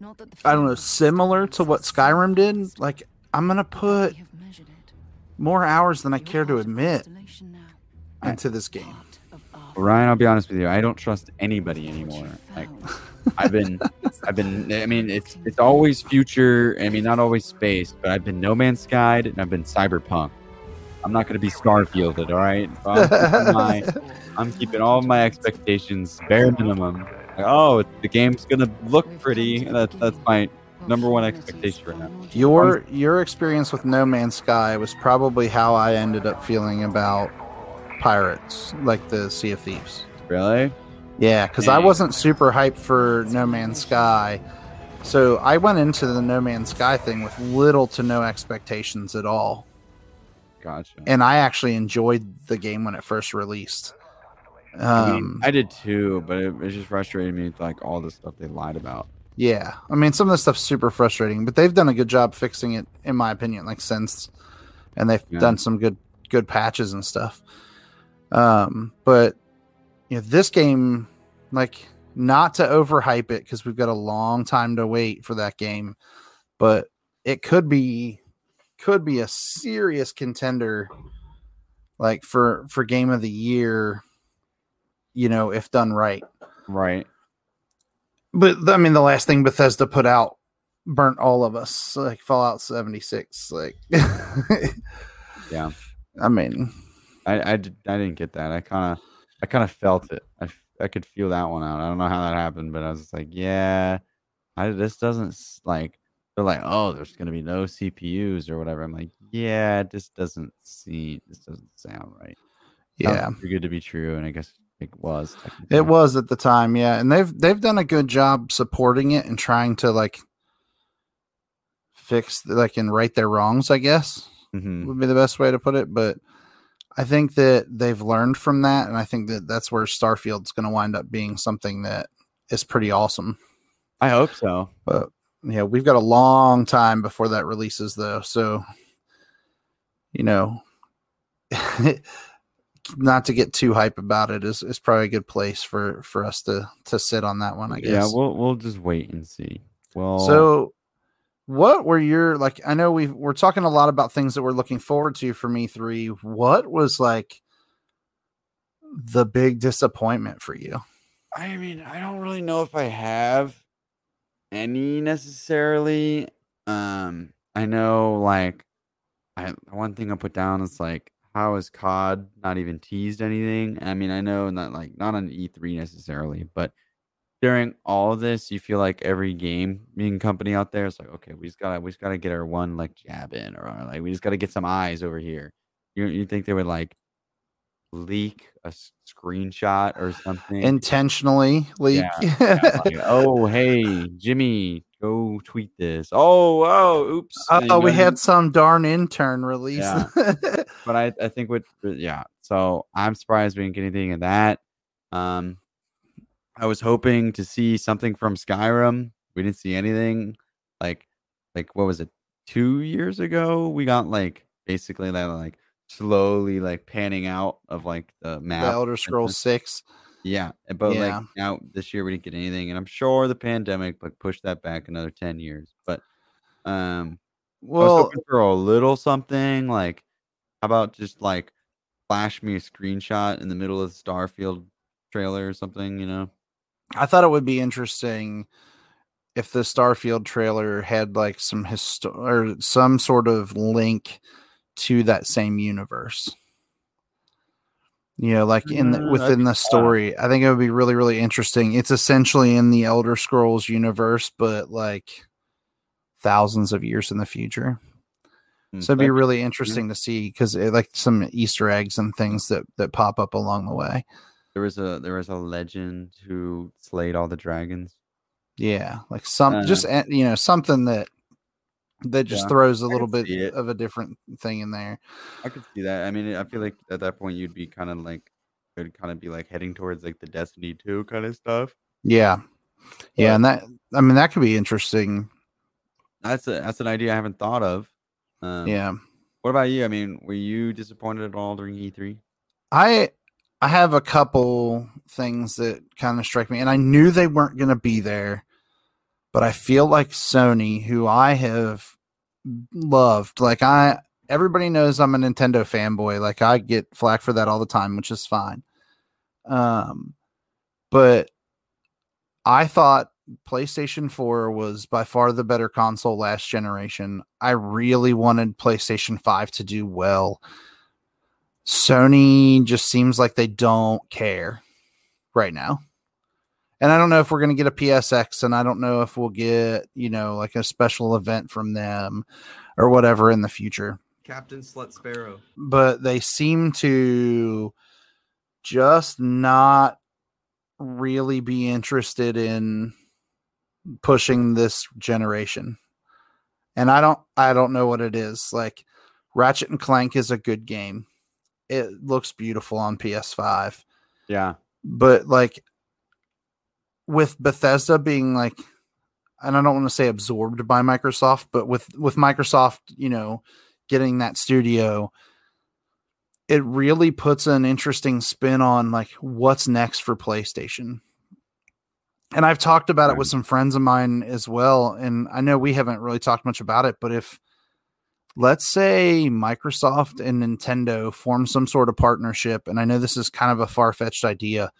not that the I don't know, similar to what Skyrim did, like, I'm going to put more hours than I care to admit into this game. Ryan, I'll be honest with you. I don't trust anybody anymore. Like, I've been, I've been, I mean, it's it's always future. I mean, not always space, but I've been No Man's Sky and I've been Cyberpunk. I'm not going to be Starfielded, all right? So I'm, keeping my, I'm keeping all my expectations bare minimum. Like, oh, the game's going to look pretty. That's that's my number one expectation right now. Your your experience with No Man's Sky was probably how I ended up feeling about Pirates, like the Sea of Thieves. Really? Yeah, because I wasn't super hyped for No Man's Sky. So I went into the No Man's Sky thing with little to no expectations at all. Gotcha. And I actually enjoyed the game when it first released. Um, I, mean, I did too, but it, it just frustrated me, like all the stuff they lied about. Yeah, I mean, some of the stuff's super frustrating, but they've done a good job fixing it, in my opinion. Like since, and they've yeah. done some good good patches and stuff. Um, but you know, this game, like, not to overhype it because we've got a long time to wait for that game, but it could be. could be a serious contender like for, for game of the year, you know, if done right. Right. But I mean, the last thing Bethesda put out burnt all of us, like Fallout seventy-six. Like, yeah, I mean, I, I, did, I didn't get that. I kind of I kind of felt it. I, I could feel that one out. I don't know how that happened, but I was just like, yeah, I, this doesn't like. They're like, oh, there's gonna be no C P Us or whatever. I'm like, yeah, this doesn't seem. This doesn't sound right. Yeah, too good to be true, and I guess it was. It was at the time, yeah, and they've they've done a good job supporting it and trying to like fix like and right their wrongs. I guess mm-hmm. would be the best way to put it, but. I think that they've learned from that, and I think that that's where Starfield's going to wind up being something that is pretty awesome. I hope so. But yeah, we've got a long time before that releases, though. So, you know, not to get too hype about it is, is probably a good place for, for us to, to sit on that one, I guess. Yeah, we'll we'll just wait and see. Well, so what were your, like, I know we've, we're talking a lot about things that we're looking forward to from E three. What was, like, the big disappointment for you? I mean, I don't really know if I have any necessarily. Um, I know, like, I one thing I put down is, like, how is C O D not even teased anything? I mean, I know not, like, not on E three necessarily, but during all of this, you feel like every game being company out there is like, okay, we just gotta, we just gotta get our one like jab in, or our, like we just gotta get some eyes over here. You you think they would like leak a screenshot or something intentionally? Leak? Yeah, yeah, like, oh, hey, Jimmy, go tweet this. Oh, oh, oops. Oh, you know, we had some darn intern release. Yeah. But I, I think with yeah. So I'm surprised we didn't get anything in that. Um. I was hoping to see something from Skyrim. We didn't see anything. Like, like what was it? Two years ago, we got like basically that like slowly like panning out of like the map. The Elder Scrolls six. Yeah, but yeah. like now this year we didn't get anything, and I'm sure the pandemic like pushed that back another ten years. But um, well, I was hoping for a little something. Like, how about just like flash me a screenshot in the middle of the Starfield trailer or something, you know? I thought it would be interesting if the Starfield trailer had like some histo- or some sort of link to that same universe. You know, like in the, within the story. I think it would be really, really interesting. It's essentially in the Elder Scrolls universe, but like thousands of years in the future. So it'd be really interesting to see because like some Easter eggs and things that, that pop up along the way. There was a there was a legend who slayed all the dragons. Yeah, like some uh, just you know something that that just yeah, throws a I little bit of a different thing in there. I could see that. I mean, I feel like at that point you'd be kind of like it would kind of be like heading towards like the Destiny two kind of stuff. Yeah, yeah, yeah, and that I mean that could be interesting. That's a that's an idea I haven't thought of. Um, yeah. What about you? I mean, were you disappointed at all during E three? I. I have a couple things that kind of strike me, and I knew they weren't going to be there, but I feel like Sony, who I have loved, like I, everybody knows I'm a Nintendo fanboy. Like I get flack for that all the time, which is fine. Um, but I thought PlayStation four was by far the better console last generation. I really wanted PlayStation five to do well. Sony just seems like they don't care right now. And I don't know if we're going to get a P S X, and I don't know if we'll get, you know, like a special event from them or whatever in the future. Captain Slut Sparrow. But they seem to just not really be interested in pushing this generation. And I don't, I don't know what it is. Like Ratchet and Clank is a good game. It looks beautiful on P S five. Yeah. But like with Bethesda being like, and I don't want to say absorbed by Microsoft, but with, with Microsoft, you know, getting that studio, it really puts an interesting spin on like what's next for PlayStation. And I've talked about right. it with some friends of mine as well. And I know we haven't really talked much about it, but if, let's say Microsoft and Nintendo form some sort of partnership. And I know this is kind of a far-fetched idea,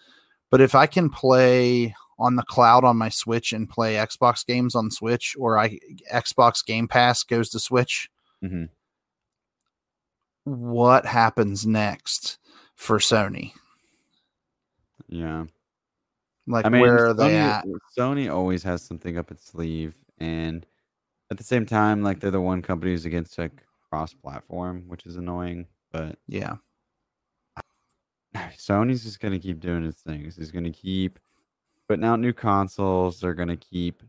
but if I can play on the cloud on my Switch and play Xbox games on Switch, or I Xbox Game Pass goes to Switch, mm-hmm. what happens next for Sony. Yeah. Like, I mean, where are they Sony, at? Sony always has something up its sleeve. And at the same time, like, they're the one company who's against like cross-platform, which is annoying. But yeah, Sony's just going to keep doing its things. He's going to keep putting out new consoles. They're going to keep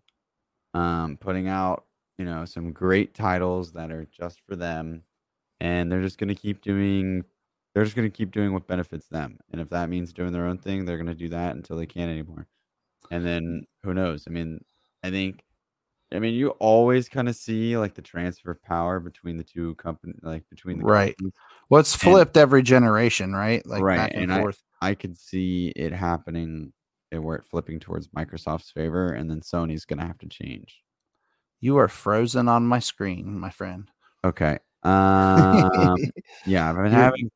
um, putting out, you know, some great titles that are just for them. And they're just going to keep doing, they're just going to keep doing what benefits them. And if that means doing their own thing, they're going to do that until they can't anymore. And then who knows? I mean, I think, I mean, you always kind of see like the transfer of power between the two companies, like between the right. Companies. Well, it's flipped and, every generation, right? Like right. back and, and forth. I, I could see it happening where it flipping towards Microsoft's favor, and then Sony's going to have to change. You are frozen on my screen, my friend. Okay. Um, yeah, I've been having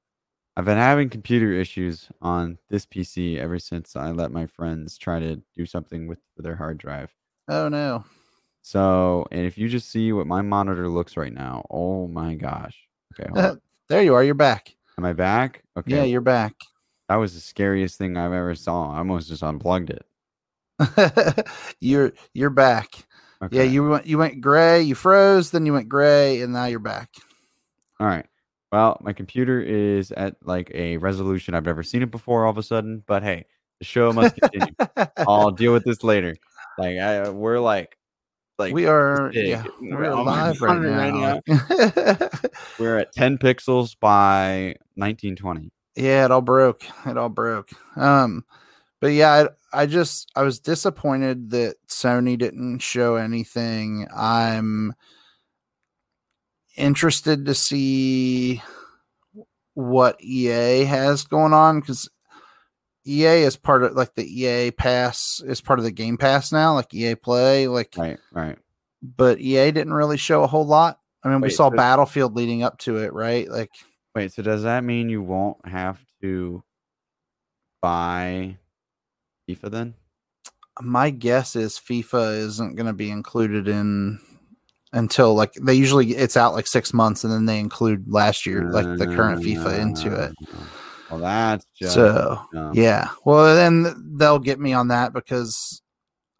I've been having computer issues on this P C ever since I let my friends try to do something with their hard drive. Oh no. So, and if you just see what my monitor looks right now, oh my gosh. Okay. Uh, there you are. You're back. Am I back? Okay. Yeah, you're back. That was the scariest thing I've ever saw. I almost just unplugged it. you're you're back. Okay. Yeah, you went you went gray, you froze, then you went gray, and now you're back. All right. Well, my computer is at like a resolution I've never seen it before all of a sudden, but hey, the show must continue. I'll deal with this later. Like I we're like Like we are, yeah, we're live right now. Right now. We're at ten pixels by nineteen twenty. Yeah, it all broke. It all broke. Um, but yeah, I, I just I was disappointed that Sony didn't show anything. I'm interested to see what E A has going on, because E A is part of like the E A Pass is part of the Game Pass now, like E A Play, like right, right. But E A didn't really show a whole lot. I mean, wait, we saw so, Battlefield leading up to it, right? Like, wait, so does that mean you won't have to buy FIFA then? My guess is FIFA isn't going to be included in until like they usually it's out like six months, and then they include last year, like the current FIFA into it. Well, that's just so dumb. Yeah. Well, then they'll get me on that because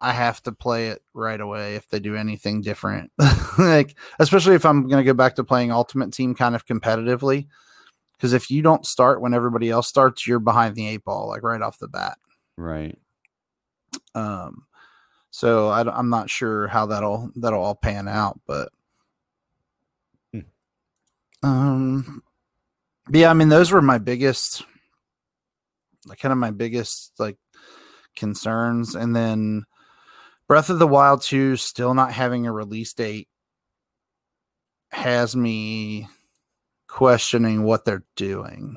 I have to play it right away if they do anything different. Like, especially if I'm going to go back to playing Ultimate Team kind of competitively, because if you don't start when everybody else starts, you're behind the eight ball, like right off the bat. Right. Um. So I, I'm not sure how that'll that'll all pan out, but hmm. um. But yeah, I mean, those were my biggest, like, kind of my biggest, like, concerns. And then Breath of the Wild two still not having a release date has me questioning what they're doing.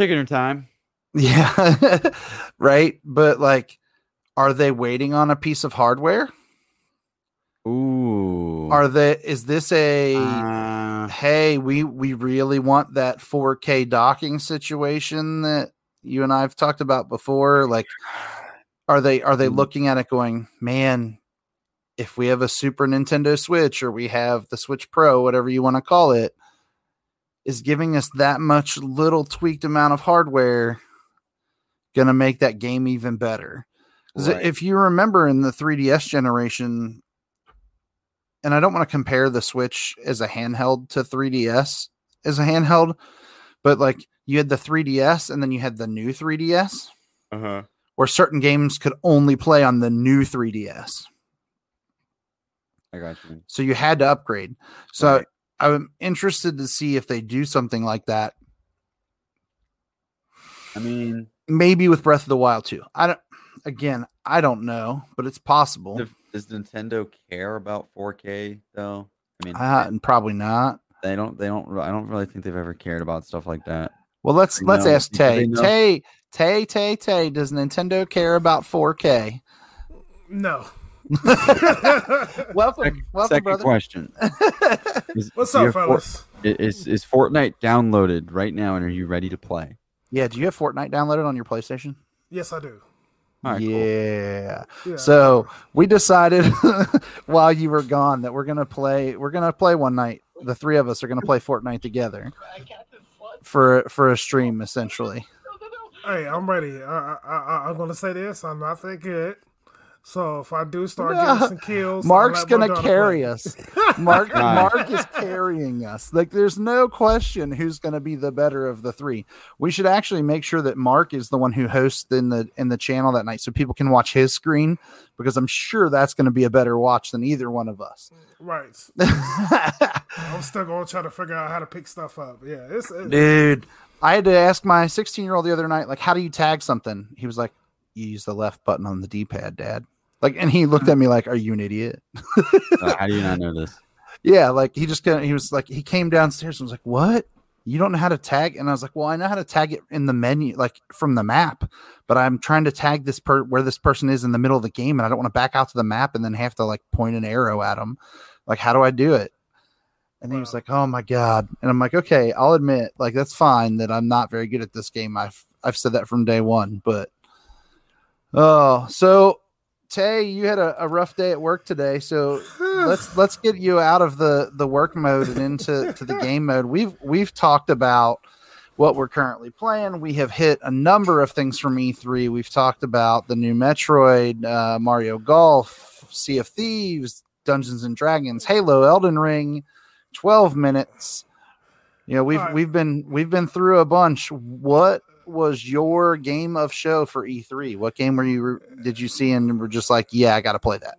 Taking their time. Yeah. Right. But, like, are they waiting on a piece of hardware? Ooh. Are they, is this a. Uh... Hey, we, we really want that four K docking situation that you and I've talked about before. Like, are they are they looking at it going, man, if we have a Super Nintendo Switch or we have the Switch Pro, whatever you want to call it, is giving us that much little tweaked amount of hardware going to make that game even better? Because right. If you remember in the three D S generation, and I don't want to compare the Switch as a handheld to three D S as a handheld, but like you had the three D S and then you had the new three D S, uh-huh. where certain games could only play on the new three D S. I got you. So you had to upgrade. So right. I'm interested to see if they do something like that. I mean, maybe with Breath of the Wild too. I don't, again, I don't know, but it's possible. If- Does Nintendo care about four K though? I mean, uh, they, probably not. They don't. They don't. I don't really think they've ever cared about stuff like that. Well, let's let's know. ask Tay. Tay. Tay. Tay. Tay. Does Nintendo care about four K? No. welcome. Second, welcome, second brother. Question. Is, What's up, fellas? Fort, is is Fortnite downloaded right now, and are you ready to play? Yeah. Do you have Fortnite downloaded on your PlayStation? Yes, I do. Right, yeah. Cool. yeah. So we decided while you were gone that we're gonna play. We're gonna play one night the three of us are going to play Fortnite together for for a stream, essentially. Hey, I'm ready. I, I, I, I'm going to say this. I'm not that good. So if I do start yeah. getting some kills, Mark's gonna carry us. Mark, right. Mark is carrying us. Like, there's no question who's gonna be the better of the three. We should actually make sure that Mark is the one who hosts in the in the channel that night, so people can watch his screen, because I'm sure that's gonna be a better watch than either one of us. Right. I'm still gonna try to figure out how to pick stuff up. Yeah, it's, it's... dude. I had to ask my sixteen year old the other night, like, how do you tag something? He was like, you use the left button on the D-pad, Dad. Like, and he looked at me like, "Are you an idiot? uh, how do you not know this?" Yeah, like he just kind of, he was like, he came downstairs and was like, "What? You don't know how to tag?" And I was like, "Well, I know how to tag it in the menu, like from the map, but I'm trying to tag this per where this person is in the middle of the game, and I don't want to back out to the map and then have to like point an arrow at them. Like, how do I do it?" And wow. He was like, "Oh my God!" And I'm like, "Okay, I'll admit, like that's fine that I'm not very good at this game. I've I've said that from day one, but oh, so." Tay, you had a, a rough day at work today, so let's let's get you out of the, the work mode and into to the game mode. We've we've talked about what we're currently playing. We have hit a number of things from E three. We've talked about the new Metroid, uh, Mario Golf, Sea of Thieves, Dungeons and Dragons, Halo, Elden Ring, twelve minutes. You know, we've right. we've been we've been through a bunch. What was your game of show for E three? What game were you did you see and were just like, yeah, I gotta play that?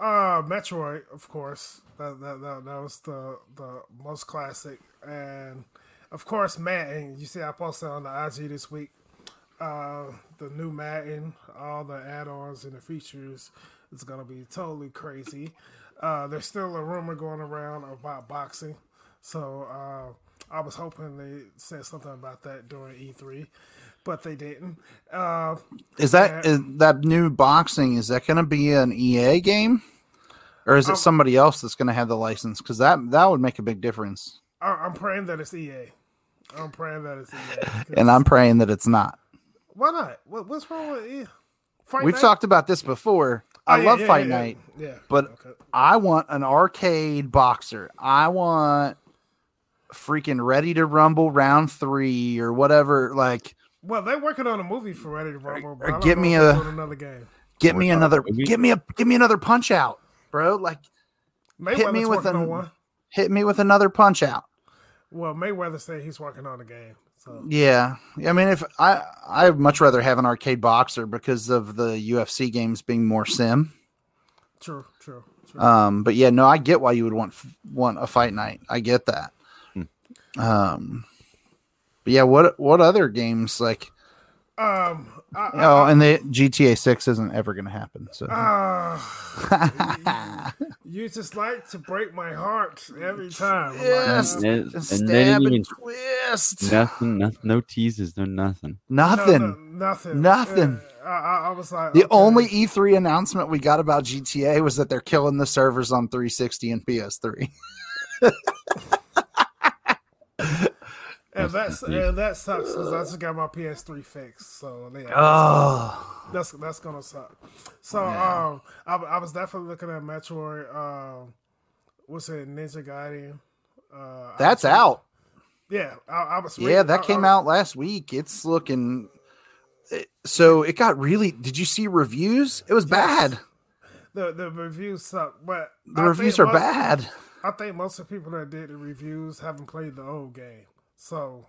Uh Metroid, of course. That that that, that was the, the most classic. And of course Madden. You see I posted on the I G this week. Uh the new Madden, all the add-ons and the features. It's gonna be totally crazy. Uh there's still a rumor going around about boxing. So uh I was hoping they said something about that during E three, but they didn't. Uh, is that and, is that new boxing? Is that going to be an E A game, or is it I'm, somebody else that's going to have the license? Because that that would make a big difference. I, I'm praying that it's E A. I'm praying that it's E A, and I'm praying that it's not. Why not? What, what's wrong with E A? Fight We've night? Talked about this before. Oh, I yeah, love yeah, Fight yeah, Night, yeah, yeah. but okay. I want an arcade boxer. I want. Freaking Ready to Rumble round three or whatever. Like, well, they're working on a movie for Ready to Rumble. Or, or get me a another game. Get me another. Get me a. Give me another Punch Out, bro. Like, hit me with a. Hit me with another Punch Out. Well, Mayweather said he's working on a game. So. Yeah, I mean, if I, I'd much rather have an arcade boxer because of the U F C games being more sim. True, true, true. Um, but yeah, no, I get why you would want want a Fight Night. I get that. Um, but yeah, what what other games like? Um, I, I, oh, and the G T A six isn't ever going to happen. So uh, you, you just like to break my heart every time. Yes, like, and, and stab then and even, twist. Nothing, nothing, no teases, no nothing, nothing, no, no, nothing, nothing. Uh, I, I was like, the okay. only E three announcement we got about G T A was that they're killing the servers on three sixty and P S three. And that's and that sucks because I just got my P S three fixed, so yeah, oh. that's that's gonna suck. So yeah. um, I, I was definitely looking at Metroid. Um, uh, what's it, Ninja Gaiden? Uh, that's out. Yeah, I, I was. Reading, yeah, that I, came I, out last week. It's looking. It, so it got really. Did you see reviews? It was yes. bad. The the reviews suck, but the I reviews are most, bad. I think most of the people that did the reviews haven't played the old game. So,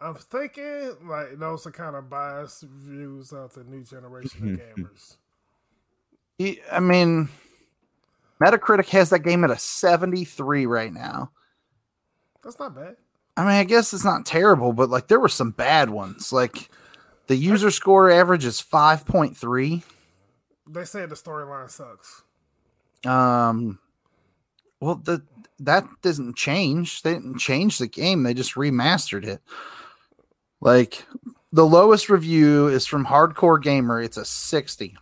I'm thinking like those are kind of biased views of the new generation of gamers. He, I mean, Metacritic has that game at a seventy-three right now. That's not bad. I mean, I guess it's not terrible, but like there were some bad ones. Like the user score average is five point three. They say the storyline sucks. Um. Well, the that doesn't change. They didn't change the game. They just remastered it. Like, the lowest review is from Hardcore Gamer. It's a sixty.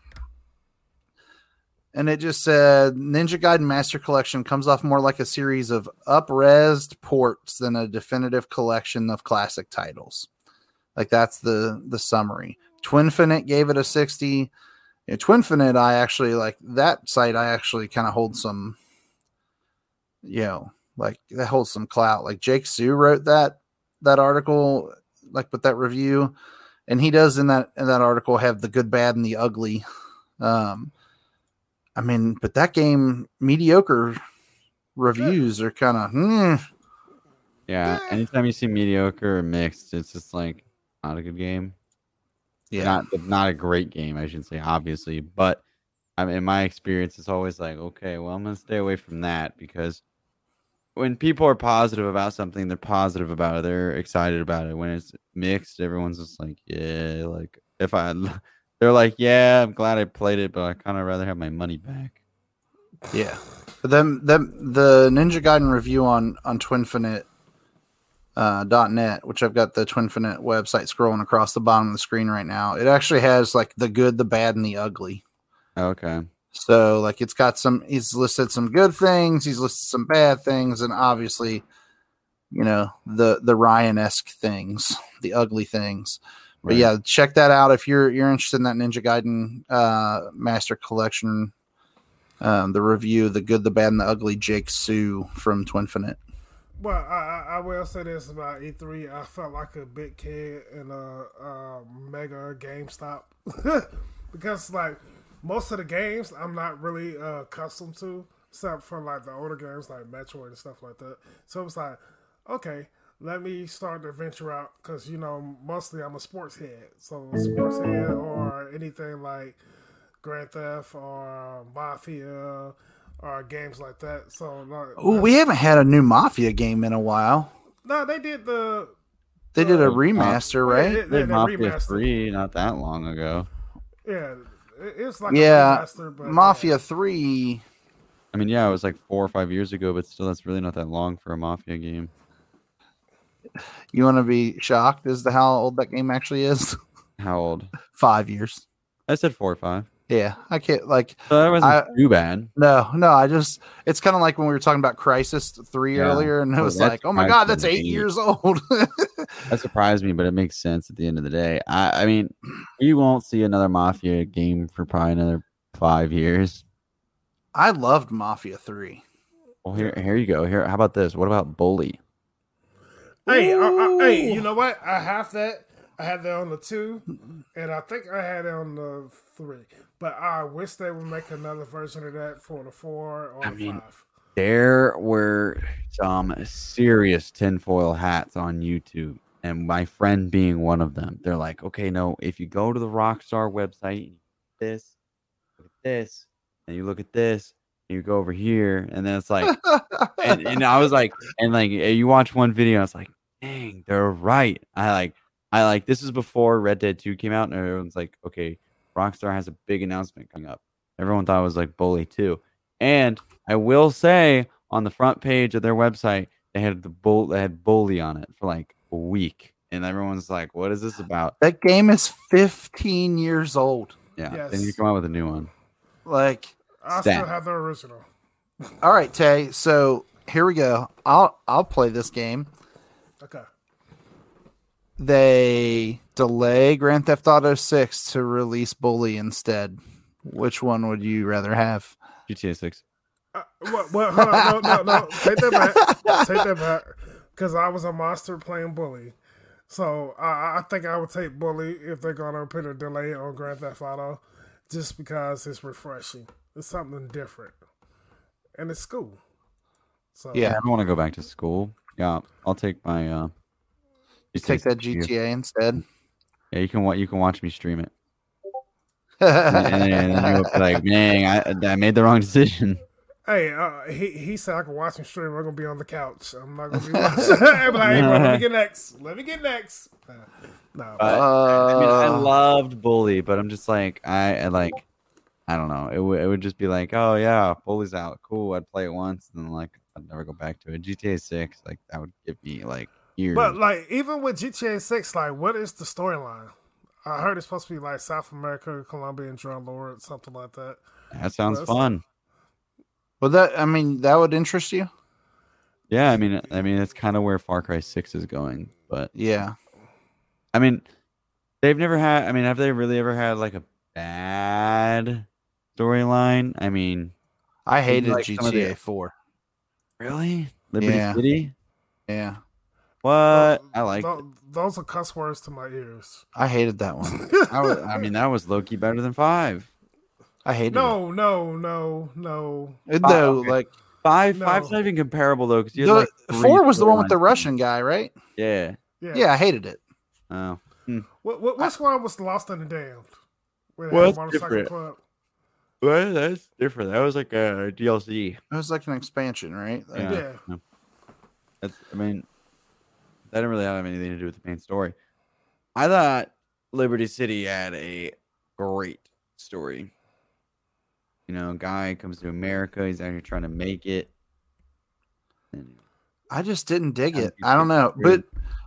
And it just said, Ninja Gaiden Master Collection comes off more like a series of up-resed ports than a definitive collection of classic titles. Like, that's the, the summary. Twinfinite gave it a sixty. You know, Twinfinite, I actually, like, that site, I actually kind of hold some... You know, Like, that holds some clout. Like, Jake Sue wrote that that article, like, with that review, and he does in that in that article have the good, bad, and the ugly. Um, I mean, but that game, mediocre reviews are kind of hmm. Yeah, anytime you see mediocre or mixed, it's just like not a good game. Yeah, not not a great game, I should say, obviously. But I mean, in my experience, it's always like, okay, well, I'm gonna stay away from that, because when people are positive about something, they're positive about it, they're excited about it. When it's mixed, everyone's just like, yeah, like if I, they're like, yeah, I'm glad I played it, but I kind of rather have my money back. Yeah, but then them the Ninja Gaiden review on on Twinfinite. Uh, .net, which I've got the Twinfinite website scrolling across the bottom of the screen right now. It actually has like the good, the bad, and the ugly. Okay. So like it's got some. He's listed some good things. He's listed some bad things, and obviously, you know, the the Ryan-esque things, the ugly things. Right. But yeah, check that out if you're you're interested in that Ninja Gaiden uh, Master Collection. Um, the review, the good, the bad, and the ugly. Jake Sue from Twinfinite. Well, I, I will say this about E three. I felt like a big kid in a, a mega GameStop because, like, most of the games I'm not really uh, accustomed to, except for, like, the older games like Metroid and stuff like that. So it was like, okay, let me start to venture out because, you know, mostly I'm a sports head. So a sports head or anything like Grand Theft or Mafia or games like that. So like, oh, we haven't had a new Mafia game in a while. No, they did the they the, did a remaster, right? They did, they did Mafia three not that long ago. Yeah, it's like yeah, a remaster, but Mafia yeah. three. I mean, yeah, it was like four or five years ago, but still, that's really not that long for a Mafia game. You want to be shocked as to how old that game actually is? How old? Five years. I said four or five. Yeah, I can't like. So that wasn't I, too bad. No, no, I just it's kind of like when we were talking about Crysis three yeah. earlier, and it was well, like, oh my god, that's eight, eight years old. That surprised me, but it makes sense at the end of the day. I, I mean, we won't see another Mafia game for probably another five years. I loved Mafia three. Well, here, here you go. Here, how about this? What about Bully? Hey, I, I, hey, you know what? I have that. I had that on the two, and I think I had it on the three. But I wish they would make another version of that for the four or I the mean, five. There were some serious tinfoil hats on YouTube, and my friend being one of them. They're like, okay, no, if you go to the Rockstar website, this, look at this, and you look at this, and you go over here, and then it's like, and, and I was like, and like, you watch one video, I was like, dang, they're right. I like, I like, this is before Red Dead two came out, and everyone's like, okay, Rockstar has a big announcement coming up. Everyone thought it was like Bully two. And I will say, on the front page of their website, they had the bull they had Bully on it for like a week. And everyone's like, what is this about? That game is fifteen years old. Yeah. Yes. Then you come out with a new one. Like I still have the original. All right, Tay. So here we go. I'll I'll play this game. Okay. They delay Grand Theft Auto six to release Bully instead. Which one would you rather have? G T A six. Uh, well, well, hold on, no, no, no. Take that back. Take that back. Because I was a monster playing Bully. So uh, I think I would take Bully if they're going to put a delay on Grand Theft Auto just because it's refreshing. It's something different. And it's school. So yeah, I don't want to go back to school. Yeah, I'll take my... Uh... You take that G T A instead. Yeah, you can watch. You can watch me stream it. and, and then you'll be like, "Dang, I, I made the wrong decision." Hey, uh, he he said I can watch him stream. I'm gonna be on the couch. I'm not gonna be watching. I'm like, hey, bro, let me get next. Let me get next. Uh, no, but, uh, I mean, I loved Bully, but I'm just like, I, I like, I don't know. It would it would just be like, oh yeah, Bully's out. Cool. I'd play it once, and then like I'd never go back to it. G T A six, like that would give me like. Years. But like even with G T A six, like what is the storyline? I heard it's supposed to be like South America, Colombia, and drug lord, something like that. That sounds That's... fun. Well, that I mean that would interest you. Yeah, I mean, I mean that's kind of where Far Cry six is going. But yeah, I mean they've never had. I mean, have they really ever had like a bad storyline? I mean, I hated like G T A the... four. Really? Liberty yeah. City? Yeah. What? Uh, I like th- Those are cuss words to my ears. I hated that one. I, was, I mean, that was low-key better than five. I hated no, it. No, no, no, no. No, like... Five, no. Five's not even comparable though, because you like four was the one with the Russian guy, right? Yeah, yeah, yeah I hated it. Oh, hmm. what, what, which one was Lost and the Damned? Well, that's different. Club? Well, that's different. That was like a D L C. That was like an expansion, right? Like, yeah. yeah. No. That's. I mean, that didn't really have anything to do with the main story. I thought Liberty City had a great story. You know, guy comes to America. He's out here trying to make it. And I just didn't dig it. I don't know. But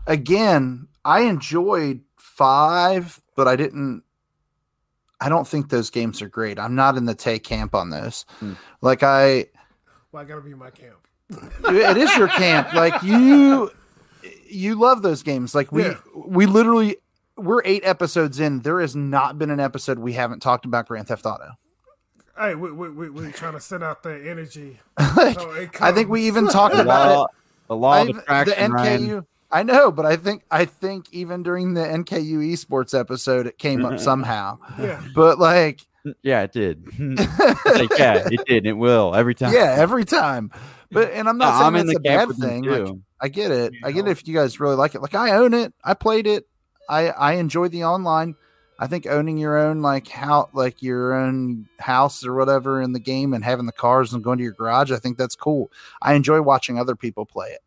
again, I enjoyed five, but I didn't. I don't think those games are great. I'm not in the Tay camp on this. Hmm. Like I. Well, I gotta be in my camp. It is your camp. Like you, you love those games. Like we, yeah. we literally, we're eight episodes in. There has not been an episode we haven't talked about Grand Theft Auto. Hey, we we we we're trying to send out that energy. Like, so I think we even talked about law, it. The law of attraction, the N K U. Ryan. I know, but I think I think even during the N K U esports episode, it came up somehow. Yeah. But like, yeah, it did. Like, yeah, it did. It will every time. Yeah, every time. But and I'm not no, saying I'm that's a bad thing. Like, I get it. You I get know. It if you guys really like it. Like I own it. I played it. I I enjoy the online. I think owning your own like how like your own house or whatever in the game and having the cars and going to your garage, I think that's cool. I enjoy watching other people play it.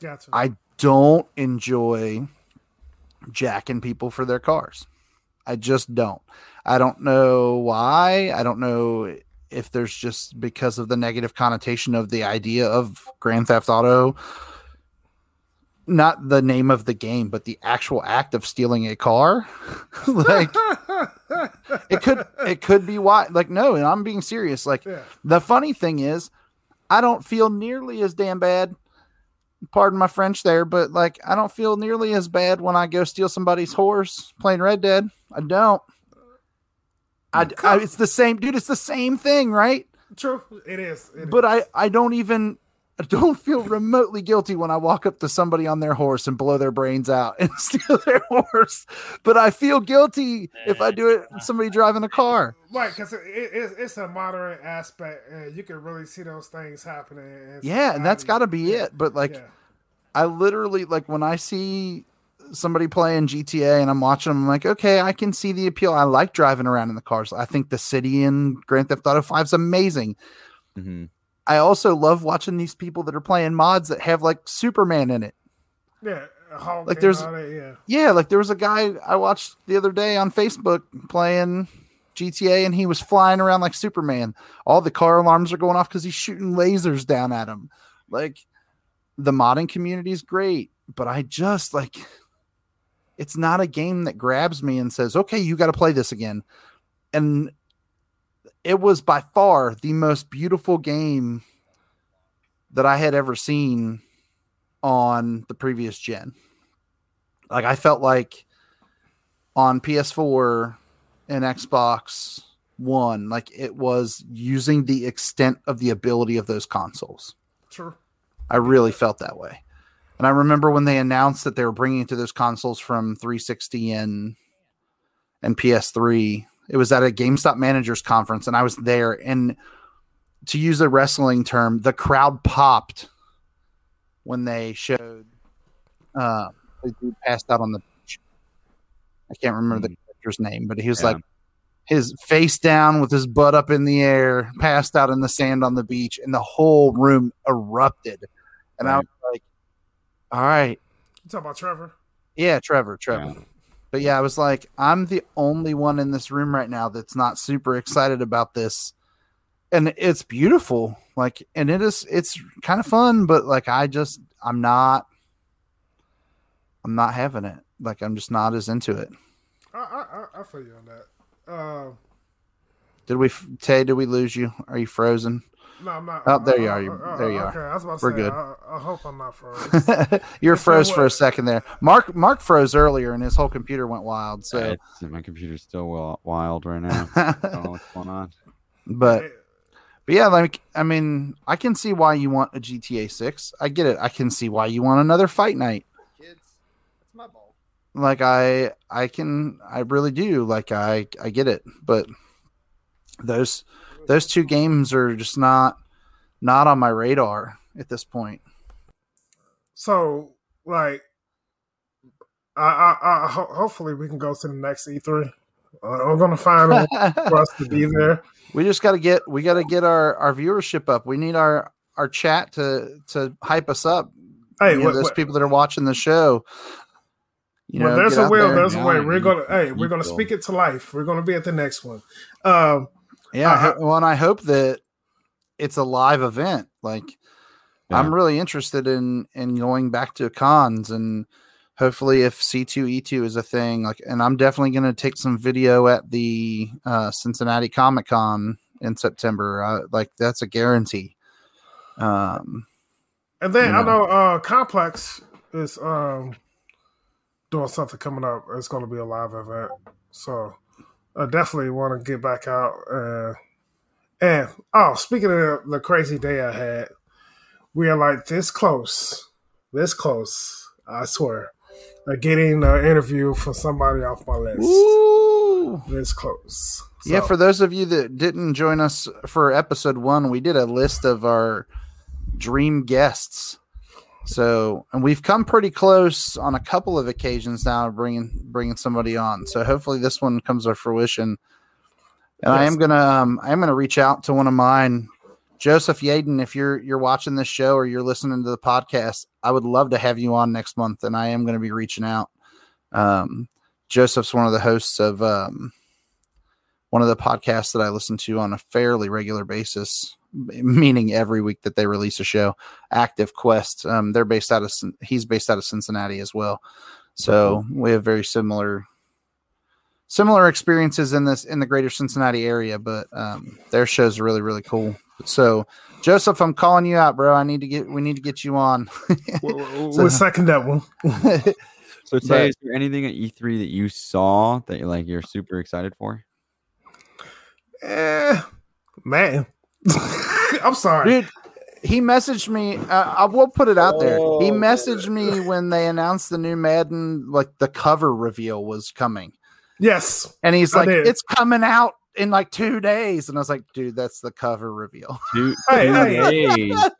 Gotcha. I don't enjoy jacking people for their cars. I just don't. I don't know why. I don't know if there's just because of the negative connotation of the idea of Grand Theft Auto. Not the name of the game, but the actual act of stealing a car. Like it could, it could be why, like, no, and I'm being serious. Like yeah. The funny thing is I don't feel nearly as damn bad. Pardon my French there, but like, I don't feel nearly as bad when I go steal somebody's horse playing Red Dead. I don't, I, I it's the same dude. It's the same thing, right? True. It is. It but is. I, I don't even, I don't feel remotely guilty when I walk up to somebody on their horse and blow their brains out and steal their horse, but I feel guilty if I do it. Somebody driving a car, right? Because it, it, it's a modern aspect, and you can really see those things happening. It's yeah, like, and that's got to be yeah. it. But like, yeah. I literally like when I see somebody playing G T A and I'm watching them, I'm like, okay, I can see the appeal. I like driving around in the cars. I think the city in Grand Theft Auto Five is amazing. Mm-hmm. I also love watching these people that are playing mods that have like Superman in it. Yeah. Hulk like there's, that, yeah. yeah, like there was a guy I watched the other day on Facebook playing G T A and he was flying around like Superman. All the car alarms are going off because he's shooting lasers down at him. Like the modding community is great, but I just like, it's not a game that grabs me and says, okay, you got to play this again. And it was by far the most beautiful game that I had ever seen on the previous gen. Like I felt like on P S four and Xbox One, like it was using the extent of the ability of those consoles. Sure. I really felt that way. And I remember when they announced that they were bringing it to those consoles from three sixty and, and P S three, it was at a GameStop managers conference and I was there, and to use a wrestling term, the crowd popped when they showed, uh, the dude passed out on the beach. I can't remember the character's name, but he was yeah. like his face down with his butt up in the air, passed out in the sand on the beach, and the whole room erupted. And right. I was like, all right. You talking about Trevor? Yeah. Trevor, Trevor. Yeah. But yeah, I was like, I'm the only one in this room right now that's not super excited about this. And it's beautiful. Like, and it is, it's kind of fun, but like, I just, I'm not, I'm not having it. Like, I'm just not as into it. I, I, I feel you on that. Uh, did we, Tay, did we lose you? Are you frozen? No, I'm not. Oh, there you are. You're, there you okay, are. I was about to We're say, good. I, I hope I'm not frozen. You're froze for a second there. Mark Mark froze earlier, and his whole computer went wild. So yeah, it's, my computer's still wild right now. I don't know what's going on. But But yeah, like, I mean, I can see why you want a G T A six. I get it. I can see why you want another Fight Night. Kids, that's my ball. Like, I, I can, I really do. Like, I, I get it. But those, those two games are just not, not on my radar at this point. So, like, I, I, I ho- hopefully we can go to the next E three. I'm gonna find a way for us to be there. We just gotta get we gotta get our, our viewership up. We need our, our chat to to hype us up. Hey, what, know, those what, people that are watching the show. You well, know, there's a will, there. there's yeah, a way. We're gonna you, hey, we're gonna speak it to life. We're gonna be at the next one. Um, yeah, I, I, well, and I hope that it's a live event. Like, yeah. I'm really interested in in going back to cons and. Hopefully, if C two E two is a thing, like, and I'm definitely going to take some video at the uh, Cincinnati Comic Con in September. Uh, like, that's a guarantee. Um, and then you know. I know uh, Complex is um, doing something coming up. It's going to be a live event, so I definitely want to get back out. Uh, and oh, speaking of the crazy day I had, we are like this close, this close. I swear. Uh, getting an interview for somebody off my list. Ooh. This close. So. Yeah, for those of you that didn't join us for episode one, we did a list of our dream guests. So, and we've come pretty close on a couple of occasions now, bringing bringing somebody on. So hopefully this one comes to fruition. And yes. I am gonna um, I am gonna reach out to one of mine. Joseph Yaden, if you're you're watching this show or you're listening to the podcast, I would love to have you on next month, and I am going to be reaching out. Um, Joseph's one of the hosts of um, one of the podcasts that I listen to on a fairly regular basis, meaning every week that they release a show. Active Quest. Um, they're based out of he's based out of Cincinnati as well, so we have very similar. Similar experiences in this in the greater Cincinnati area, but um, their shows are really really cool. So, Joseph, I'm calling you out, bro. I need to get we need to get you on. we'll, so, we'll second that one. So, Tay, is there anything at E three that you saw that you're like you're super excited for? Eh, man, I'm sorry, dude. He messaged me. Uh, I will put it out there. He messaged me when they announced the new Madden, like the cover reveal was coming. Yes. And he's like, it's coming out in like two days. And I was like, dude, that's the cover reveal. Dude, hey, hey. was,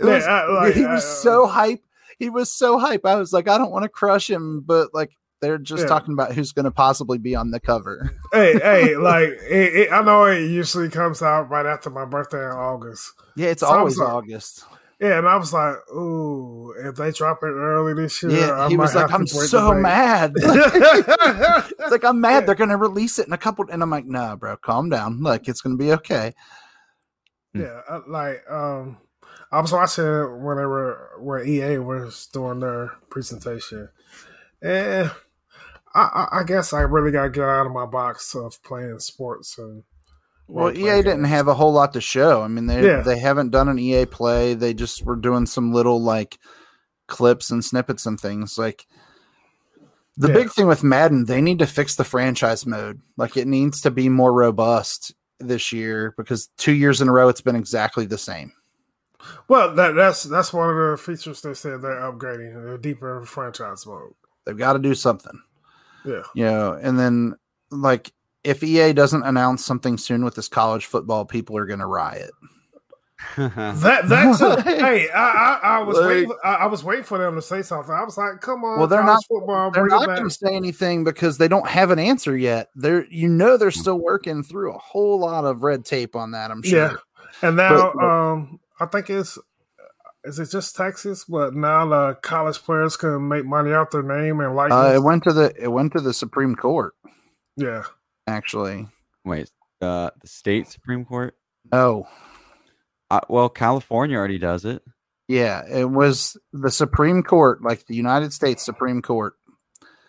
yeah, like, he was I, so hype. He was so hype. I was like, I don't want to crush him, but like they're just yeah. talking about who's going to possibly be on the cover. Hey, hey, like it, it, I know it usually comes out right after my birthday in August. Yeah, it's so always like, August. Yeah, and I was like, ooh, if they drop it early this year, yeah, I he might was like, I'm so mad. It's like, I'm mad. Yeah. They're going to release it in a couple. And I'm like, nah, bro, calm down. Like, it's going to be okay. Yeah, hmm. like, um, I was watching when they were, when E A was doing their presentation. And I, I, I guess I really got to get out of my box of playing sports and. Well, E A games. Didn't have a whole lot to show. I mean, they yeah. they haven't done an E A play. They just were doing some little like clips and snippets and things. Like the yeah. big thing with Madden, they need to fix the franchise mode. Like it needs to be more robust this year because two years in a row it's been exactly the same. Well, that that's that's one of the features they said they're upgrading. They're deeper in franchise mode. They've got to do something. Yeah, you know, and then like. If E A doesn't announce something soon with this college football, people are going to riot. that that's a, hey, I, I, I was like, waiting, I, I was waiting for them to say something. I was like, come on, well, they're not football, they're not going to say anything because they don't have an answer yet. They're you know they're still working through a whole lot of red tape on that. I'm sure. Yeah, and now but, um, I think it's is it just Texas? But now the uh, college players can make money off their name and like uh, it went to the it went to the Supreme Court. Yeah. Actually, wait, uh, the state Supreme Court? Oh, uh, well, California already does it. Yeah, it was the Supreme Court, like the United States Supreme Court.